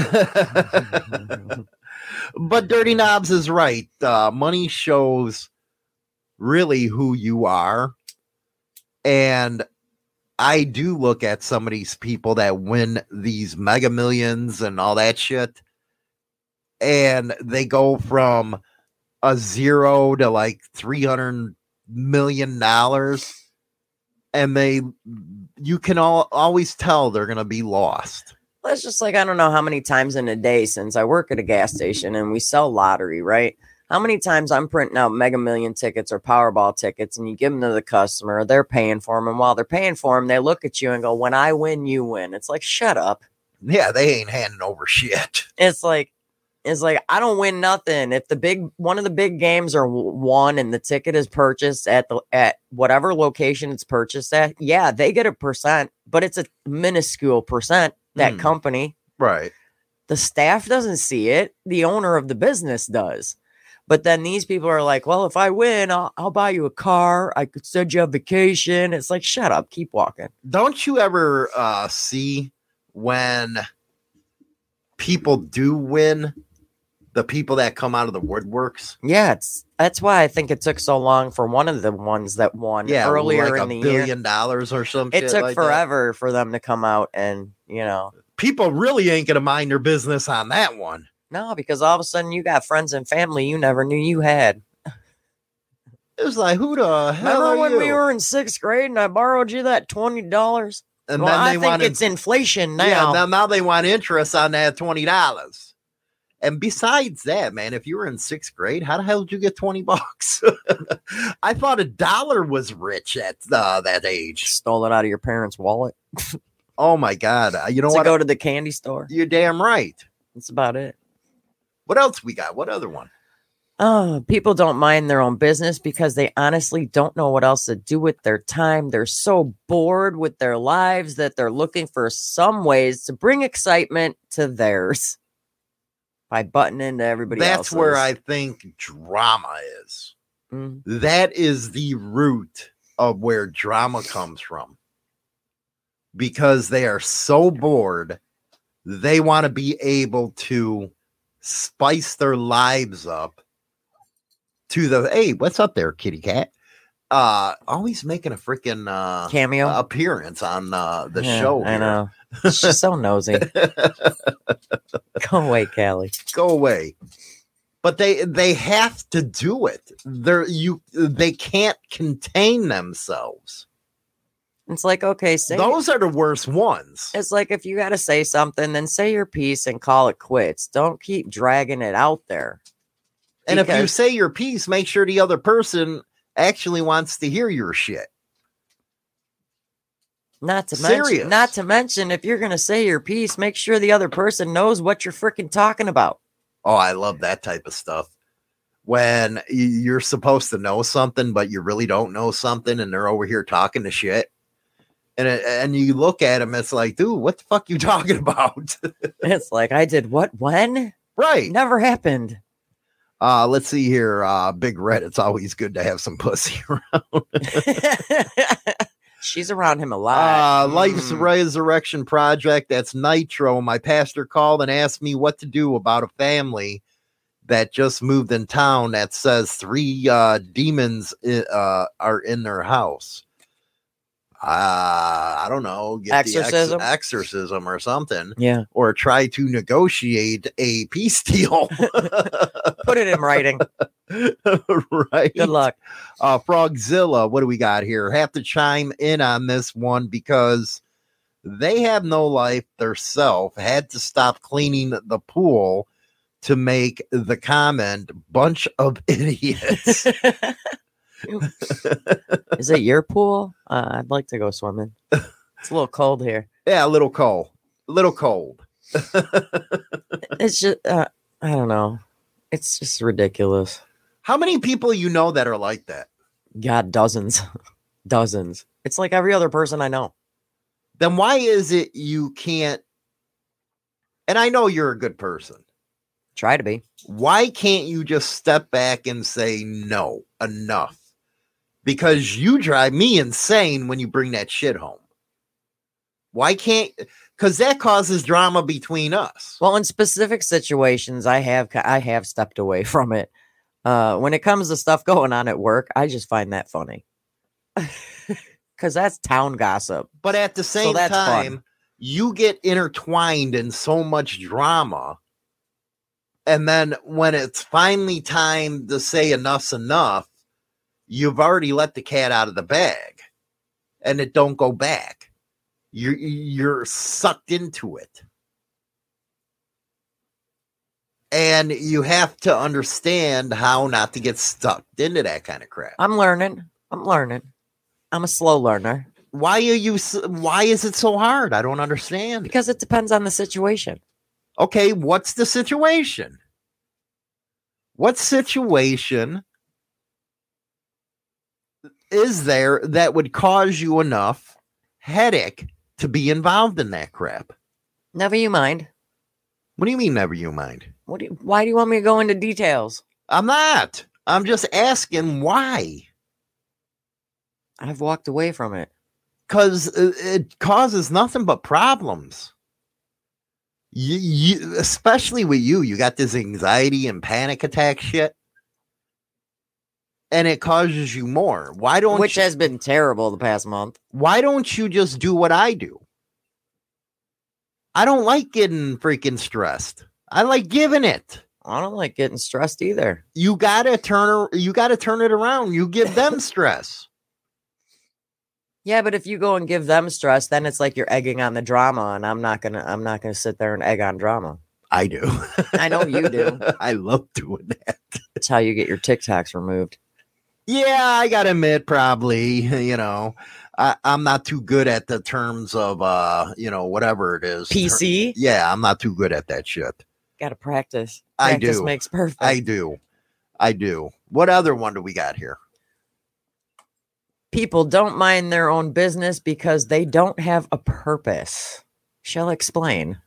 But Dirty Knobs is right. Uh, money shows really who you are. And I do look at some of these people that win these mega millions and all that shit. And they go from a zero to like three hundred million dollars. And they, you can all always tell they're going to be lost. That's just like, I don't know how many times in a day since I work at a gas station and we sell lottery, right? How many times I'm printing out Mega Million tickets or Powerball tickets and you give them to the customer, they're paying for them. And while they're paying for them, they look at you and go, when I win, you win. It's like, shut up. Yeah, they ain't handing over shit. It's like, it's like, I don't win nothing. If the big, one of the big games are won and the ticket is purchased at the, at whatever location it's purchased at. Yeah, they get a percent, but it's a minuscule percent. That mm. company. Right. The staff doesn't see it. The owner of the business does. But then these people are like, well, if I win, I'll, I'll buy you a car. I could send you a vacation. It's like, shut up. Keep walking. Don't you ever uh, see when people do win, the people that come out of the woodworks? Yeah, it's, that's why I think it took so long for one of the ones that won yeah, earlier like in the year. a billion dollars or something. It took like forever that. for them to come out and, you know. People really ain't going to mind their business on that one. No, because all of a sudden you got friends and family you never knew you had. It was like, who the hell Remember are when you? we were in sixth grade and I borrowed you that twenty dollars? And well, then I they think want it's in- inflation now. Yeah, now. Now they want interest on that twenty dollars. And besides that, man, if you were in sixth grade, how the hell did you get twenty bucks? I thought a dollar was rich at uh, that age. Stole it out of your parents' wallet. Oh, my God. You know to what? Go to the candy store. You're damn right. That's about it. What else we got? What other one? Oh, people don't mind their own business because they honestly don't know what else to do with their time. They're so bored with their lives that they're looking for some ways to bring excitement to theirs by butting into everybody else. That's else's. Where I think drama is. Mm-hmm. That is the root of where drama comes from. Because they are so bored, they want to be able to spice their lives up to the, hey, what's up there, kitty cat? Uh, always making a freaking uh, cameo appearance on uh, the yeah, show. I here. know. She's so nosy. Go away, Callie. Go away. But they they have to do it. They're, you they can't contain themselves. It's like, okay, say those are the worst ones. It's like, if you got to say something, then say your piece and call it quits. Don't keep dragging it out there. And if you say your piece, make sure the other person actually wants to hear your shit. Not to Serious. mention, not to mention, if you're going to say your piece, make sure the other person knows what you're freaking talking about. Oh, I love that type of stuff. When you're supposed to know something, but you really don't know something, and they're over here talking to shit. And it, and you look at him, it's like, dude, what the fuck you talking about? It's like, I did what, when? Right. It never happened. Uh, let's see here. Uh, Big Red, it's always good to have some pussy around. She's around him a lot. Uh, mm. Life's Resurrection Project, that's Nitro. My pastor called and asked me what to do about a family that just moved in town that says three uh, demons uh, are in their house. Uh, I don't know, get exorcism, the ex- exorcism or something. Yeah. Or try to negotiate a peace deal. Put it in writing. Right. Good luck. Uh, Frogzilla. What do we got here? Have to chime in on this one because they have no life theirself. Had to stop cleaning the pool to make the comment, bunch of idiots. Is it your pool? Uh, I'd like to go swimming. It's a little cold here. Yeah, a little cold. A little cold. It's just, uh, I don't know. It's just ridiculous. How many people you know that are like that? God, dozens. Dozens. It's like every other person I know. Then why is it you can't? And I know you're a good person. Try to be. Why can't you just step back and say no, enough? Because you drive me insane when you bring that shit home. Why can't? Because that causes drama between us. Well, in specific situations, I have I have stepped away from it. Uh, when it comes to stuff going on at work, I just find that funny. Because that's town gossip. But at the same so time, fun. You get intertwined in so much drama. And then when it's finally time to say enough's enough, you've already let the cat out of the bag and it don't go back. You're, you're sucked into it. And you have to understand how not to get stuck into that kind of crap. I'm learning. I'm learning. I'm a slow learner. Why are you, why is it so hard? I don't understand. Because it depends on the situation. Okay, what's the situation? What situation is there that would cause you enough headache to be involved in that crap? Never you mind. What do you mean, never you mind? What do you, why do you want me to go into details? I'm not. I'm just asking why. I've walked away from it. Because it causes nothing but problems. You, you, especially with you, you got this anxiety and panic attack shit. And it causes you more. Why don't Which you, has been terrible the past month. Why don't you just do what I do? I don't like getting freaking stressed. I like giving it. I don't like getting stressed either. You gotta turn you gotta turn it around. You give them stress. Yeah, but if you go and give them stress, then it's like you're egging on the drama, and I'm not gonna I'm not gonna sit there and egg on drama. I do. I know you do. I love doing that. That's how you get your TikToks removed. Yeah, I got to admit, probably, you know, I, I'm not too good at the terms of, uh, you know, whatever it is. P C? Yeah, I'm not too good at that shit. Got to practice. I do. Practice makes perfect. I do. I do. What other one do we got here? People don't mind their own business because they don't have a purpose. Shall explain.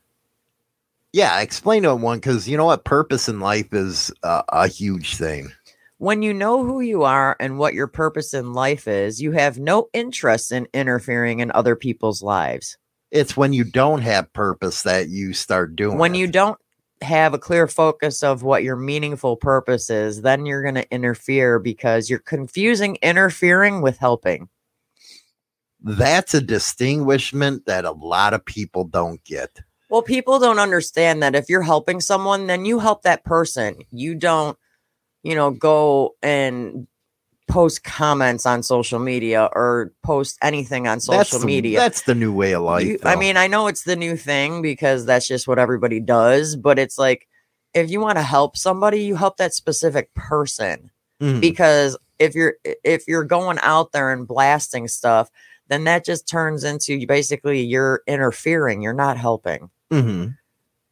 Yeah, explain that one, because you know what? Purpose in life is uh, a huge thing. When you know who you are and what your purpose in life is, you have no interest in interfering in other people's lives. It's when you don't have purpose that you start doing When it. You don't have a clear focus of what your meaningful purpose is, then you're going to interfere because you're confusing interfering with helping. That's a distinguishment that a lot of people don't get. Well, people don't understand that if you're helping someone, then you help that person. You don't, you know, go and post comments on social media or post anything on social that's the, media. That's the new way of life. You, I mean, I know it's the new thing because that's just what everybody does. But it's like, if you want to help somebody, you help that specific person, mm-hmm. because if you're if you're going out there and blasting stuff, then that just turns into basically you're interfering. You're not helping. Mm-hmm.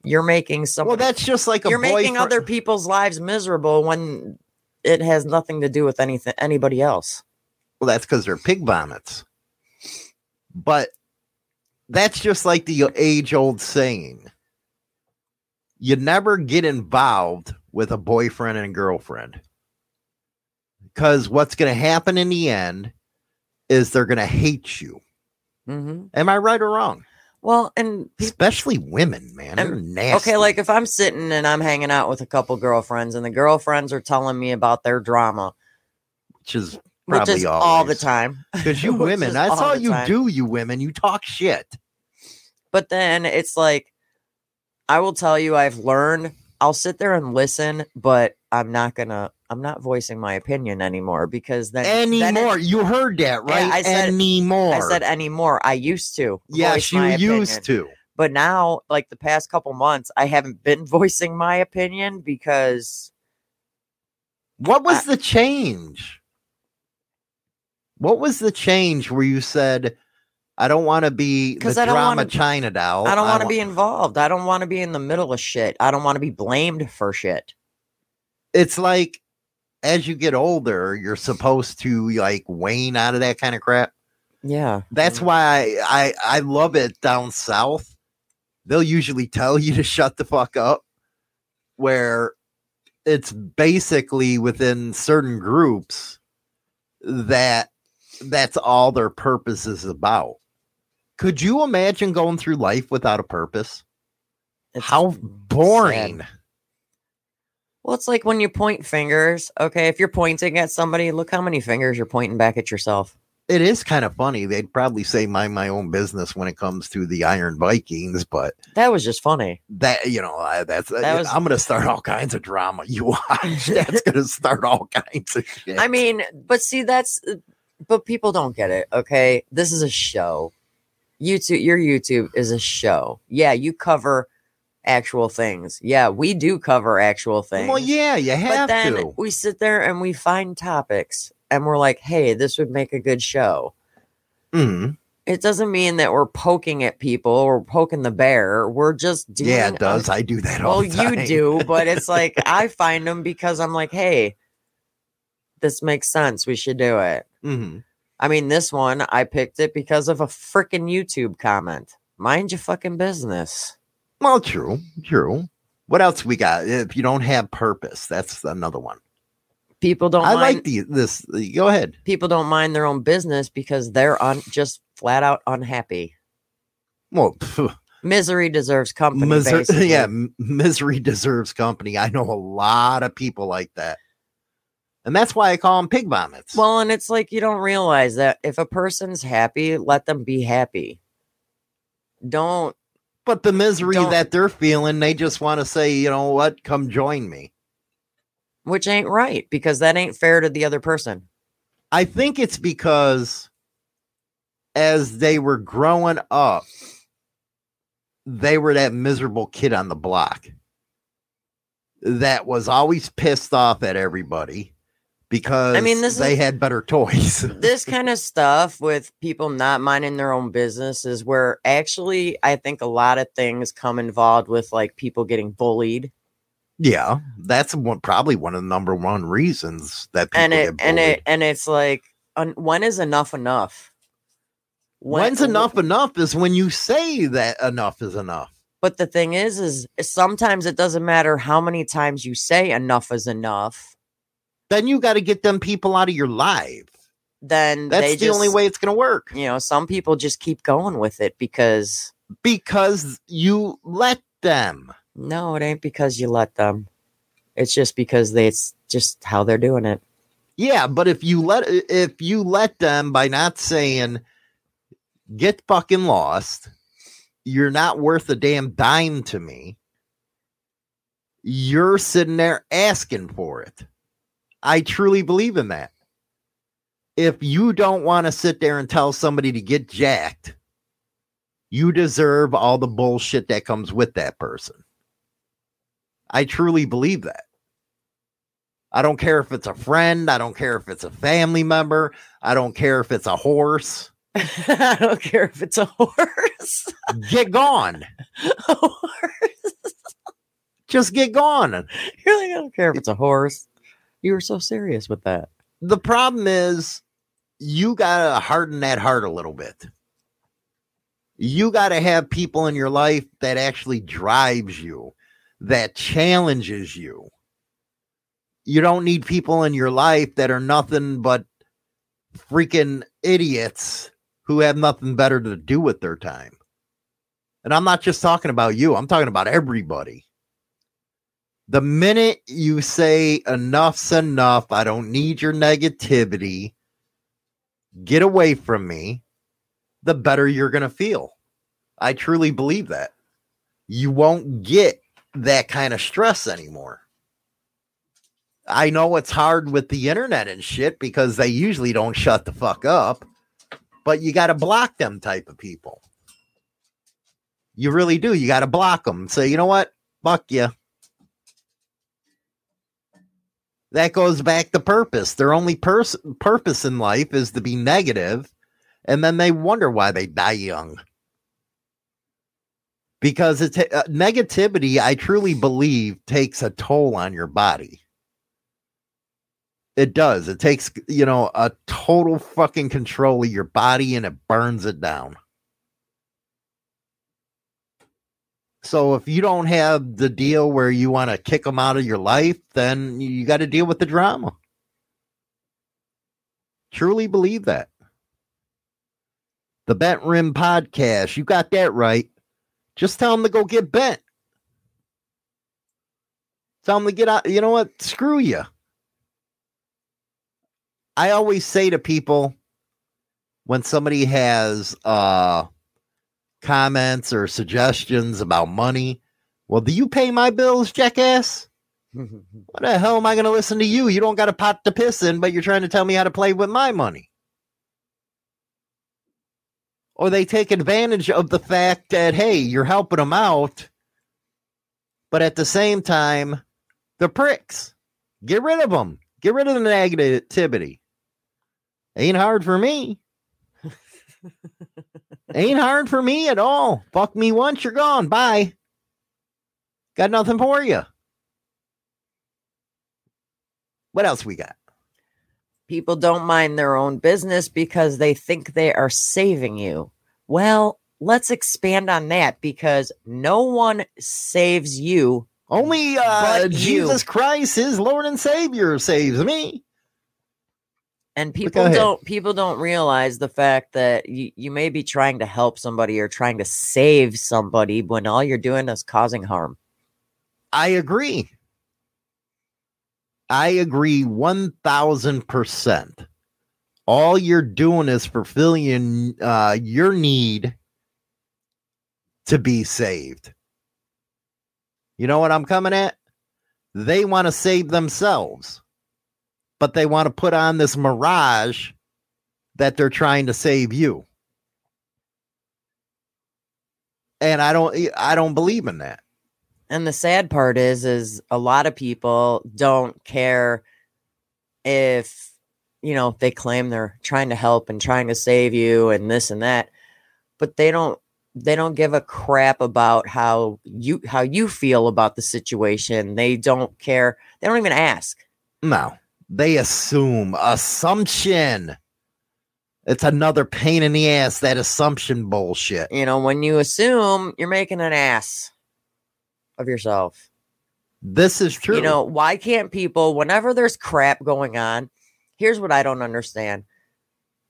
You're making some. Well, that's just like a you're boyfriend. Making other people's lives miserable when it has nothing to do with anything, anybody else. Well, that's because they're pig vomits. But that's just like the age-old saying: you never get involved with a boyfriend and girlfriend, because what's going to happen in the end is they're going to hate you. Mm-hmm. Am I right or wrong? Well, and people, especially women, man, they're nasty. Okay, like if I'm sitting and I'm hanging out with a couple girlfriends, and the girlfriends are telling me about their drama, which is probably which is all the time. Because you women, that's all, all you time. do. You women, you talk shit. But then it's like, I will tell you, I've learned. I'll sit there and listen, but I'm not gonna. I'm not voicing my opinion anymore because then anymore. Then it, you heard that, right? Yeah, I said anymore. I said anymore. I used to. Yes, you used opinion. to. But now, like the past couple months, I haven't been voicing my opinion because. What was I, the change? What was the change where you said, I don't want to be the I don't drama wanna, China doll. I don't want to be involved. I don't want to be in the middle of shit. I don't want to be blamed for shit. It's like, as you get older, you're supposed to like wane out of that kind of crap. Yeah. That's mm-hmm. why I, I, I love it down south. They'll usually tell you to shut the fuck up, where it's basically within certain groups that that's all their purpose is about. Could you imagine going through life without a purpose? It's How boring. Sad. Well, it's like when you point fingers. Okay, if you're pointing at somebody, look how many fingers you're pointing back at yourself. It is kind of funny. They'd probably say mind my own business when it comes to the Iron Vikings, but that was just funny. That you know, I, that's that was, I'm going to start all kinds of drama. You watch, that's going to start all kinds of shit. I mean, but see, that's but people don't get it. Okay, this is a show. YouTube, your YouTube is a show. Yeah, you cover actual things. Yeah, we do cover actual things. Well, yeah, you have but then to. We sit there and we find topics and we're like, hey, this would make a good show. Mm-hmm. It doesn't mean that we're poking at people or poking the bear. We're just doing. Yeah, it does. A, I do that all well, the time. Well, you do, but it's like I find them because I'm like, hey, this makes sense. We should do it. Mm-hmm. I mean, this one, I picked it because of a freaking YouTube comment. Mind your fucking business. Well, true, true. What else we got? If you don't have purpose, that's another one. People don't. I mind, like the, this. Go ahead. People don't mind their own business because they're un, just flat out unhappy. Well, phew. Misery deserves company. Miser- yeah, misery deserves company. I know a lot of people like that. And that's why I call them pig vomits. Well, and it's like you don't realize that if a person's happy, let them be happy. Don't. But the misery that they're feeling, they just want to say, you know what, come join me. Which ain't right, because that ain't fair to the other person. I think it's because as they were growing up, they were that miserable kid on the block that was always pissed off at everybody because I mean, this they is, had better toys. This kind of stuff with people not minding their own business is where actually I think a lot of things come involved with like people getting bullied. Yeah, that's one, probably one of the number one reasons that people and it, get bullied. And, it, and it's like, un, when is enough enough? When, When's enough when, enough is when you say that enough is enough. But the thing is, is sometimes it doesn't matter how many times you say enough is enough. Then you got to get them people out of your life. Then that's they the just, only way it's going to work. You know, some people just keep going with it because. Because you let them. No, it ain't because you let them. It's just because they, it's just how they're doing it. Yeah, but if you let if you let them by not saying get fucking lost, you're not worth a damn dime to me. You're sitting there asking for it. I truly believe in that. If you don't want to sit there and tell somebody to get jacked, you deserve all the bullshit that comes with that person. I truly believe that. I don't care if it's a friend. I don't care if it's a family member. I don't care if it's a horse. I don't care if it's a horse. Get gone. A horse. Just get gone. You're like, I don't care if it's a horse. You were so serious with that. The problem is you got to harden that heart a little bit. You got to have people in your life that actually drives you, that challenges you. You don't need people in your life that are nothing but freaking idiots who have nothing better to do with their time. And I'm not just talking about you. I'm talking about everybody. The minute you say enough's enough, I don't need your negativity, get away from me, the better you're going to feel. I truly believe that. You won't get that kind of stress anymore. I know it's hard with the internet and shit because they usually don't shut the fuck up, but you got to block them type of people. You really do. You got to block them. Say, you know what? Fuck you. That goes back to purpose. Their only pers- purpose in life is to be negative, and then they wonder why they die young. Because it's, uh, negativity, I truly believe, takes a toll on your body. It does. It takes, you know, a total fucking control of your body and it burns it down. So if you don't have the deal where you want to kick them out of your life, then you got to deal with the drama. Truly believe that. The Bent Rim Podcast. You got that right. Just tell them to go get bent. Tell them to get out. You know what? Screw you. I always say to people when somebody has uh, comments or suggestions about money, well, do you pay my bills, jackass? What the hell am I going to listen to you? You don't got a pot to piss in, but you're trying to tell me how to play with my money. Or they take advantage of the fact that, hey, you're helping them out. But at the same time, they're pricks. Get rid of them. Get rid of the negativity. Ain't hard for me. Ain't hard for me at all. Fuck me once, you're gone. Bye. Got nothing for you. What else we got? People don't mind their own business because they think they are saving you. Well, let's expand on that because no one saves you Only uh, Jesus you. Christ, his Lord and Savior, saves me. And people don't people don't realize the fact that you, you may be trying to help somebody or trying to save somebody when all you're doing is causing harm. I agree. I agree one thousand percent. All you're doing is fulfilling uh, your need to be saved. You know what I'm coming at? They want to save themselves, but they want to put on this mirage that they're trying to save you. And I don't, I don't believe in that. And the sad part is, is a lot of people don't care if, you know, they claim they're trying to help and trying to save you and this and that, but they don't, they don't give a crap about how you, how you feel about the situation. They don't care. They don't even ask. No. They assume. Assumption. It's another pain in the ass, that assumption bullshit. You know, when you assume, you're making an ass of yourself. This is true. You know, why can't people, whenever there's crap going on, here's what I don't understand.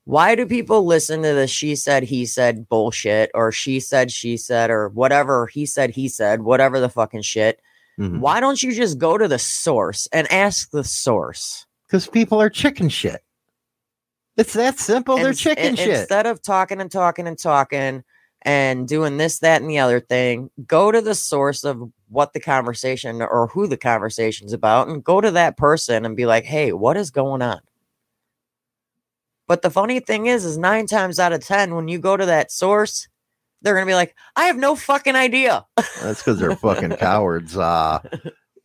Why do people listen to the she said, he said bullshit, or she said, she said, or whatever, he said, he said, whatever the fucking shit? Mm-hmm. Why don't you just go to the source and ask the source? Because people are chicken shit. It's that simple. And, They're chicken and, shit. Instead of talking and talking and talking and doing this, that, and the other thing, go to the source of what the conversation or who the conversation's about and go to that person and be like, hey, what is going on? But the funny thing is, is nine times out of ten, when you go to that source, they're going to be like, I have no fucking idea. That's because they're fucking cowards. Uh,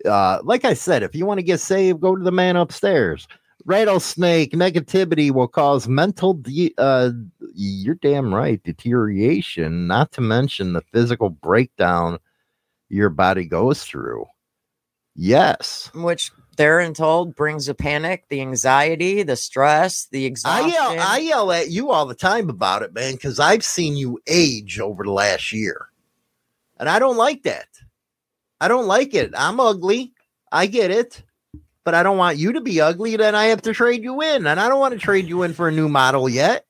uh, like I said, if you want to get saved, go to the man upstairs. Rattlesnake negativity will cause mental, de- uh, you're damn right, deterioration, not to mention the physical breakdown your body goes through. Yes. Which they're told brings the panic, the anxiety, the stress, the exhaustion. I yell, I yell at you all the time about it, man, because I've seen you age over the last year. And I don't like that. I don't like it. I'm ugly. I get it. But I don't want you to be ugly. Then I have to trade you in. And I don't want to trade you in for a new model yet.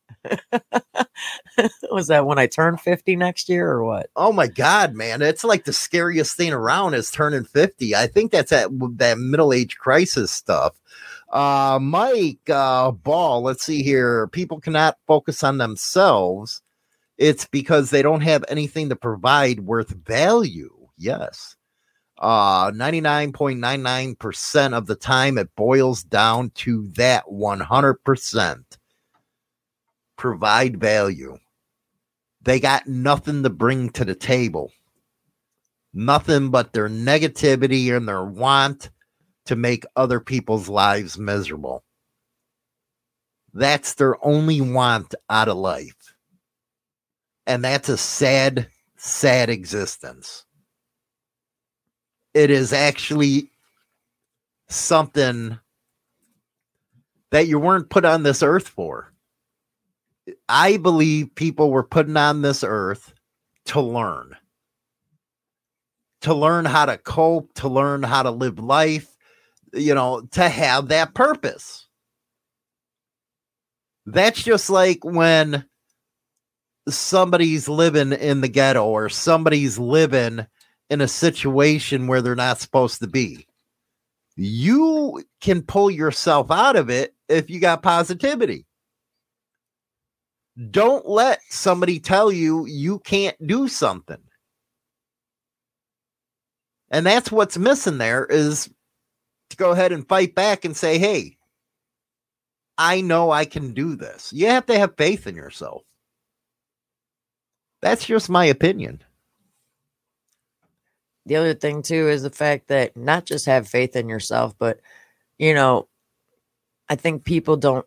Was that when I turn fifty next year or what? Oh my God, man. It's like the scariest thing around is turning fifty. I think that's that, that middle age crisis stuff. Uh, Mike uh, Ball, let's see here. People cannot focus on themselves. It's because they don't have anything to provide worth value. Yes. Uh, ninety-nine point nine nine percent of the time it boils down to that one hundred percent. Provide value. They got nothing to bring to the table. Nothing but their negativity and their want to make other people's lives miserable. That's their only want out of life. And that's a sad, sad existence. It is actually something that you weren't put on this earth for. I believe people were putting on this earth to learn, to learn how to cope, to learn how to live life, you know, to have that purpose. That's just like when somebody's living in the ghetto or somebody's living in a situation where they're not supposed to be. You can pull yourself out of it if you got positivity. Don't let somebody tell you you can't do something. And that's what's missing there, is to go ahead and fight back and say, hey, I know I can do this. You have to have faith in yourself. That's just my opinion. The other thing, too, is the fact that not just have faith in yourself, but, you know, I think people don't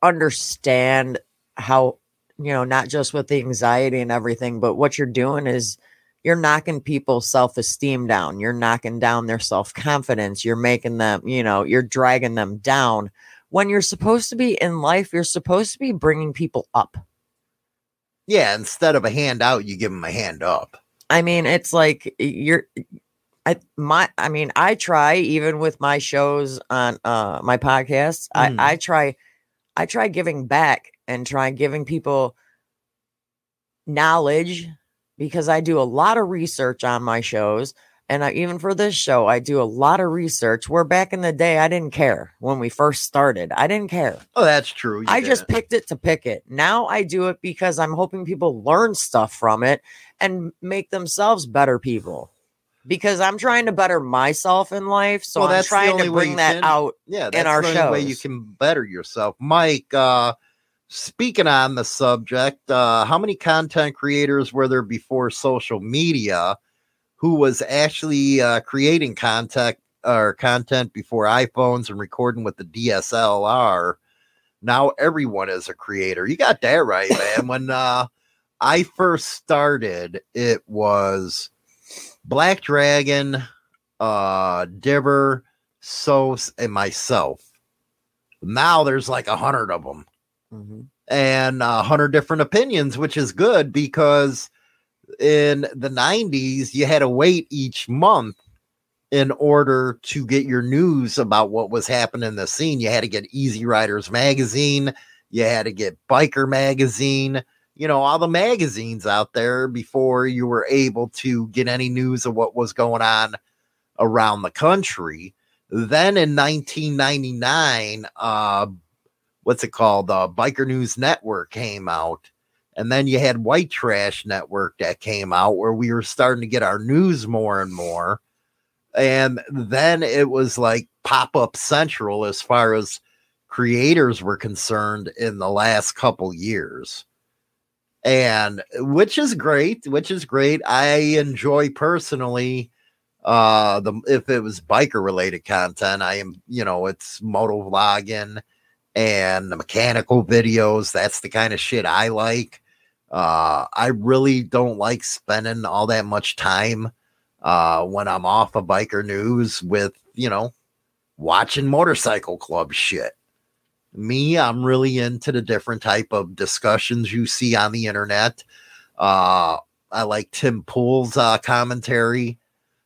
understand how, you know, not just with the anxiety and everything, but what you're doing is you're knocking people's self-esteem down. You're knocking down their self-confidence. You're making them, you know, you're dragging them down when you're supposed to be in life. You're supposed to be bringing people up. Yeah. Instead of a hand out, you give them a hand up. I mean, it's like you're, I my I mean, I try, even with my shows on uh, my podcasts, mm. I, I try I try giving back and try giving people knowledge, because I do a lot of research on my shows. And I, even for this show, I do a lot of research, where back in the day, I didn't care when we first started. I didn't care. Oh, that's true. You I didn't. just picked it to pick it. Now I do it because I'm hoping people learn stuff from it and make themselves better people, because I'm trying to better myself in life. So well, I'm trying to bring that can, out yeah, in our shows. That's the only way you can better yourself. Mike, uh, speaking on the subject, uh, how many content creators were there before social media who was actually uh, creating content or content before iPhones and recording with the D S L R? Now everyone is a creator. You got that right, man. When uh, I first started, it was Black Dragon, uh, Dibber, Sos, and myself. Now there's like a hundred of them. Mm-hmm. And a hundred different opinions, which is good, because in the nineties, you had to wait each month in order to get your news about what was happening in the scene. You had to get Easy Riders magazine. You had to get Biker magazine, you know, all the magazines out there before you were able to get any news of what was going on around the country. Then in nineteen ninety-nine, uh, what's it called? The Biker News Network came out. And then you had White Trash Network that came out, where we were starting to get our news more and more. And then it was like Pop-Up Central as far as creators were concerned in the last couple years. And which is great, which is great. I enjoy personally, uh, the, if it was biker related content, I am, you know, it's moto vlogging and the mechanical videos. That's the kind of shit I like. Uh, I really don't like spending all that much time uh, when I'm off of Biker News with, you know, watching motorcycle club shit. Me, I'm really into the different type of discussions you see on the internet. Uh, I like Tim Pool's uh, commentary,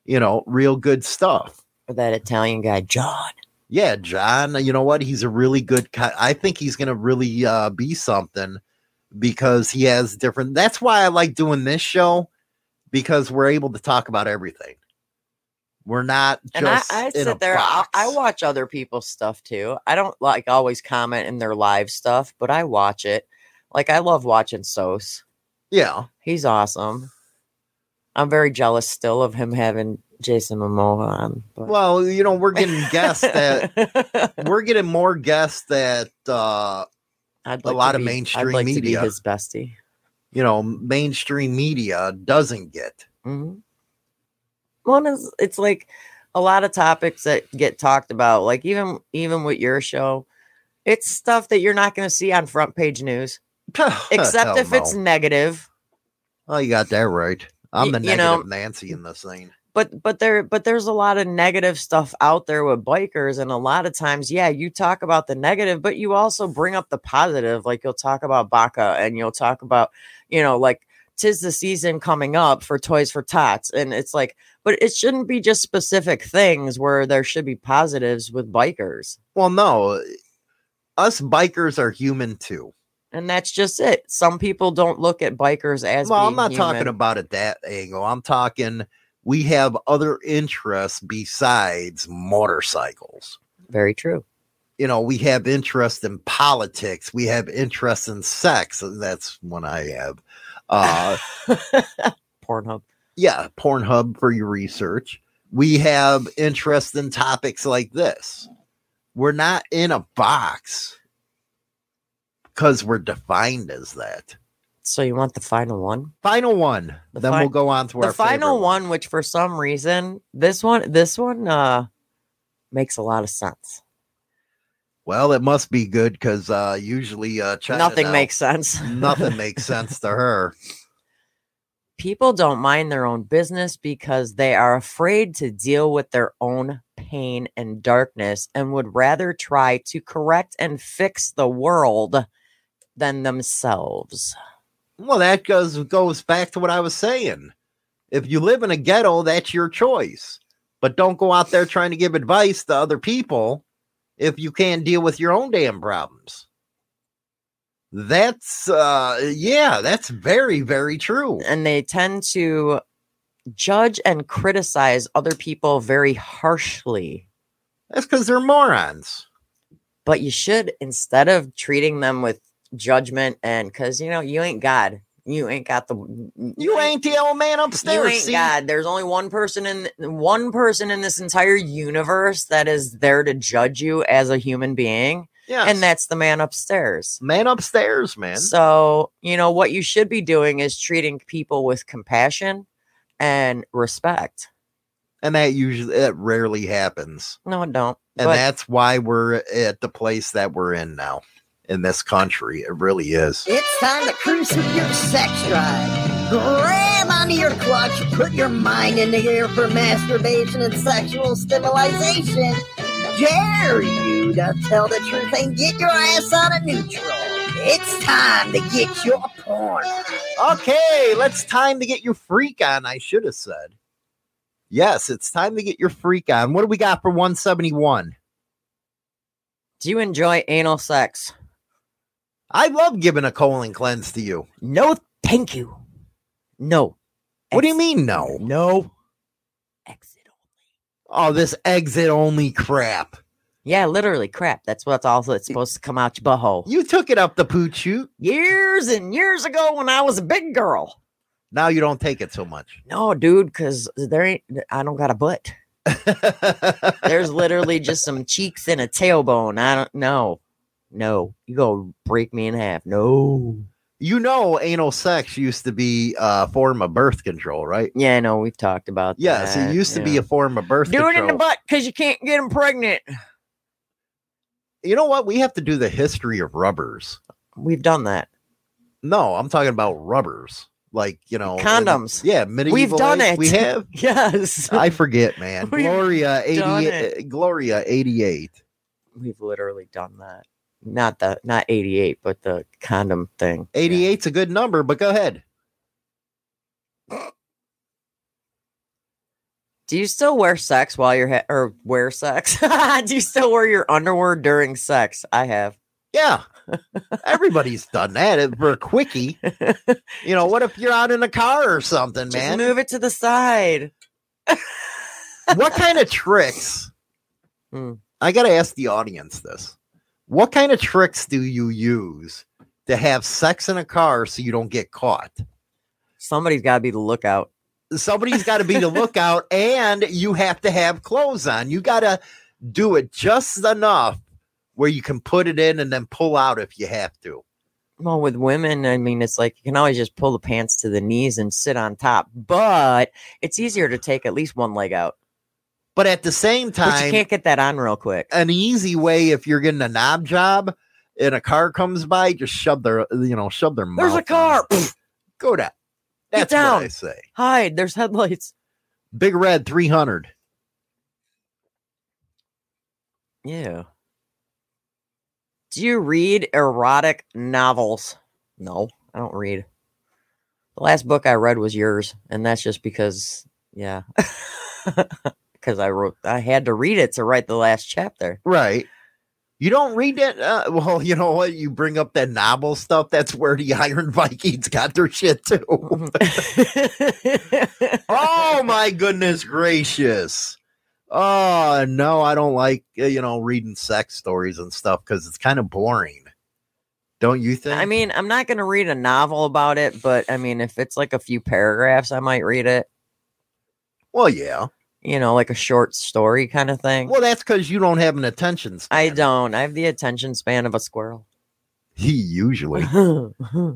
you know, real good stuff. Or that Italian guy, John. Yeah, John, you know what? He's a really good guy. I think he's going to really uh, be something, because he has different. That's why I like doing this show, because we're able to talk about everything. We're not just. And I, I sit there. I, I watch other people's stuff too. I don't like always comment in their live stuff, but I watch it. Like, I love watching Sos. Yeah, he's awesome. I'm very jealous still of him having Jason Momoa on. But. Well, you know, we're getting guests that we're getting more guests that uh, I'd like a lot be, of mainstream I'd like media. To be his bestie. You know, mainstream media doesn't get. Mm-hmm. One is, it's like a lot of topics that get talked about, like even even with your show, it's stuff that you're not going to see on front page news, except if no. it's negative. Oh, you got that right. I'm the y- negative know, Nancy in this thing. But but there but there's a lot of negative stuff out there with bikers, and a lot of times, yeah, you talk about the negative, but you also bring up the positive. Like, you'll talk about Baca, and you'll talk about, you know, like, 'tis the season coming up for Toys for Tots, and it's like, but it shouldn't be just specific things, where there should be positives with bikers. Well, no, us bikers are human too. And that's just it. Some people don't look at bikers as well. I'm not human. Talking about it that angle. I'm talking. We have other interests besides motorcycles. Very true. You know, we have interest in politics. We have interest in sex. And that's one I have. Uh, Pornhub. Yeah, Pornhub for your research. We have interest in topics like this. We're not in a box, because we're defined as that. So you want the final one? Final one. The then fi- we'll go on to the our final one, one, which for some reason, this one, this one uh, makes a lot of sense. Well, it must be good, because uh, usually uh, China nothing now, makes sense. Nothing makes sense to her. People don't mind their own business because they are afraid to deal with their own pain and darkness, and would rather try to correct and fix the world than themselves. Well, that goes goes back to what I was saying. If you live in a ghetto, that's your choice. But don't go out there trying to give advice to other people if you can't deal with your own damn problems. That's, uh, yeah, that's very, very true. And they tend to judge and criticize other people very harshly. That's because they're morons. But you should, instead of treating them with judgment and because, you know, you ain't God. You ain't got the. You, you ain't, ain't the old man upstairs. You ain't see? God. There's only one person in one person in this entire universe that is there to judge you as a human being. Yes. And that's the man upstairs. Man upstairs, man. So, you know, what you should be doing is treating people with compassion and respect. And that usually, that rarely happens. No, it don't. And but, that's why we're at the place that we're in now. In this country, it really is. It's time to cruise with your sex drive. Grab onto your clutch, put your mind in the air for masturbation and sexual stimulation. Dare you to tell the truth and get your ass out of neutral. It's time to get your porn. Okay, let's time to get your freak on, I should have said. Yes, it's time to get your freak on. What do we got for one seventy-one? Do you enjoy anal sex? I love giving a colon cleanse to you. No, thank you. No. Ex- what do you mean, no? No. Exit only. Oh, this exit only crap. Yeah, literally crap. That's what's also it's supposed to come out your butthole. You took it up the poot chute years and years ago when I was a big girl. Now you don't take it so much. No, dude, because there ain't. I don't got a butt. There's literally just some cheeks and a tailbone. I don't know. No, you go break me in half. No, you know, anal sex used to be a form of birth control, right? Yeah, I know. We've talked about yes, that. Yes, it used to know. be a form of birth do control. Do it in the butt because you can't get them pregnant. You know what? We have to do the history of rubbers. We've done that. No, I'm talking about rubbers. Like, you know, condoms. In, yeah, medieval. We've done age. it. We have. Yes. I forget, man. We've Gloria eighty-eight. Gloria eighty-eight. We've literally done that. Not the not eighty-eight, but the condom thing. eighty-eight's yeah. a good number, but go ahead. Do you still wear sex while you're ha- or wear sex? Do you still wear your underwear during sex? I have. Yeah. Everybody's done that for a quickie. You know, what if you're out in a car or something, just man? Move it to the side. What kind of tricks? Hmm. I got to ask the audience this. What kind of tricks do you use to have sex in a car so you don't get caught? Somebody's got to be the lookout. Somebody's got to be the lookout, and you have to have clothes on. You got to do it just enough where you can put it in and then pull out if you have to. Well, with women, I mean, it's like you can always just pull the pants to the knees and sit on top, but it's easier to take at least one leg out. But at the same time, but you can't get that on real quick. An easy way, if you're getting a knob job and a car comes by, just shove their, you know, shove their. There's mouth a car. Go down. That's Get down. what I say. Hide. There's headlights. Big Red three hundred. Yeah. Do you read erotic novels? No, I don't read. The last book I read was yours, and that's just because, yeah. Because I wrote, I had to read it to write the last chapter. Right. You don't read that. Uh, well, you know what? You bring up that novel stuff. That's where the Iron Vikings got their shit too. Oh my goodness gracious. Oh no, I don't like, you know, reading sex stories and stuff because it's kind of boring. Don't you think? I mean, I'm not going to read a novel about it, but I mean, if it's like a few paragraphs, I might read it. Well, yeah. You know, like a short story kind of thing. Well, that's because you don't have an attention span. I don't. I have the attention span of a squirrel. He usually.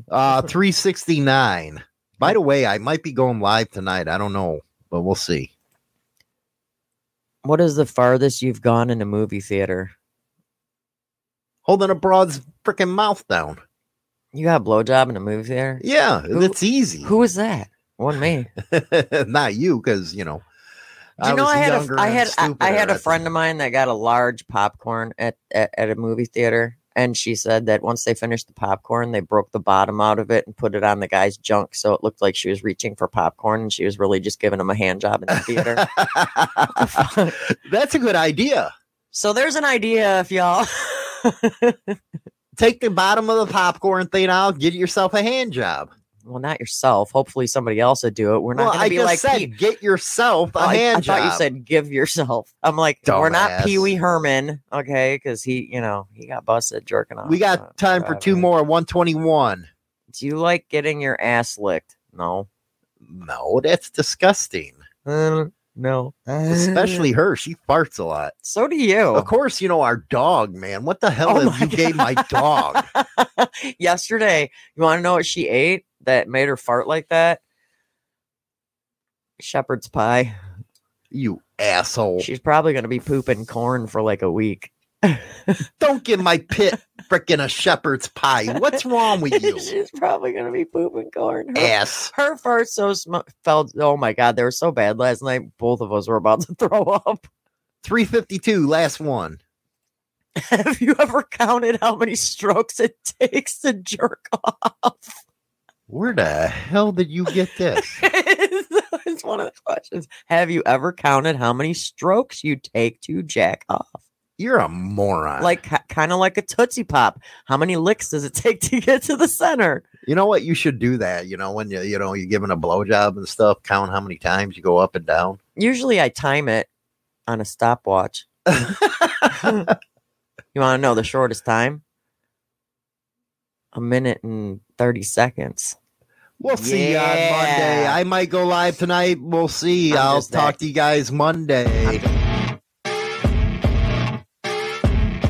uh, three sixty-nine. By the way, I might be going live tonight. I don't know, but we'll see. What is the farthest you've gone in a movie theater? Holding a broad's freaking mouth down. You got a blowjob in a movie theater? Yeah, who, it's easy. Who was that? One me. Not you, because, you know. Do you I know I had a I had I, I had a friend of mine that got a large popcorn at, at, at a movie theater And she said that once they finished the popcorn, they broke the bottom out of it and put it on the guy's junk. So it looked like she was reaching for popcorn and she was really just giving him a hand job in the theater. That's a good idea. So there's an idea if y'all take the bottom of the popcorn thing out, get yourself a hand job. Well, not yourself. Hopefully somebody else would do it. We're not well, going to be like, said, P- get yourself a oh, hand I, I job. I thought you said give yourself. I'm like, Dumb we're ass. Not Pee Wee Herman. Okay. Because he, you know, he got busted jerking off. We got so, time for two more. one twenty-one. Do you like getting your ass licked? No, no, that's disgusting. Um, no, especially her. She farts a lot. So do you. Of course, you know, our dog, man. What the hell oh have you God. Gave my dog? Yesterday. You want to know what she ate? That made her fart like that? Shepherd's pie. You asshole. She's probably going to be pooping corn for like a week. Don't give my pit frickin' a shepherd's pie. What's wrong with you? She's probably going to be pooping corn. Her, Ass. Her fart so sm- felt. Oh my God. They were so bad last night. Both of us were about to throw up. three fifty-two. Last one. Have you ever counted how many strokes it takes to jerk off? Where the hell did you get this? It's one of the questions. Have you ever counted how many strokes you take to jack off? You're a moron. Like, kind of like a Tootsie Pop. How many licks does it take to get to the center? You know what? You should do that. You know, when you, you know, you're giving a blowjob and stuff, count how many times you go up and down. Usually I time it on a stopwatch. You want to know the shortest time? A minute and thirty seconds. We'll see yeah. you on Monday. I might go live tonight. We'll see. I'm I'll talk that. to you guys Monday. I'm-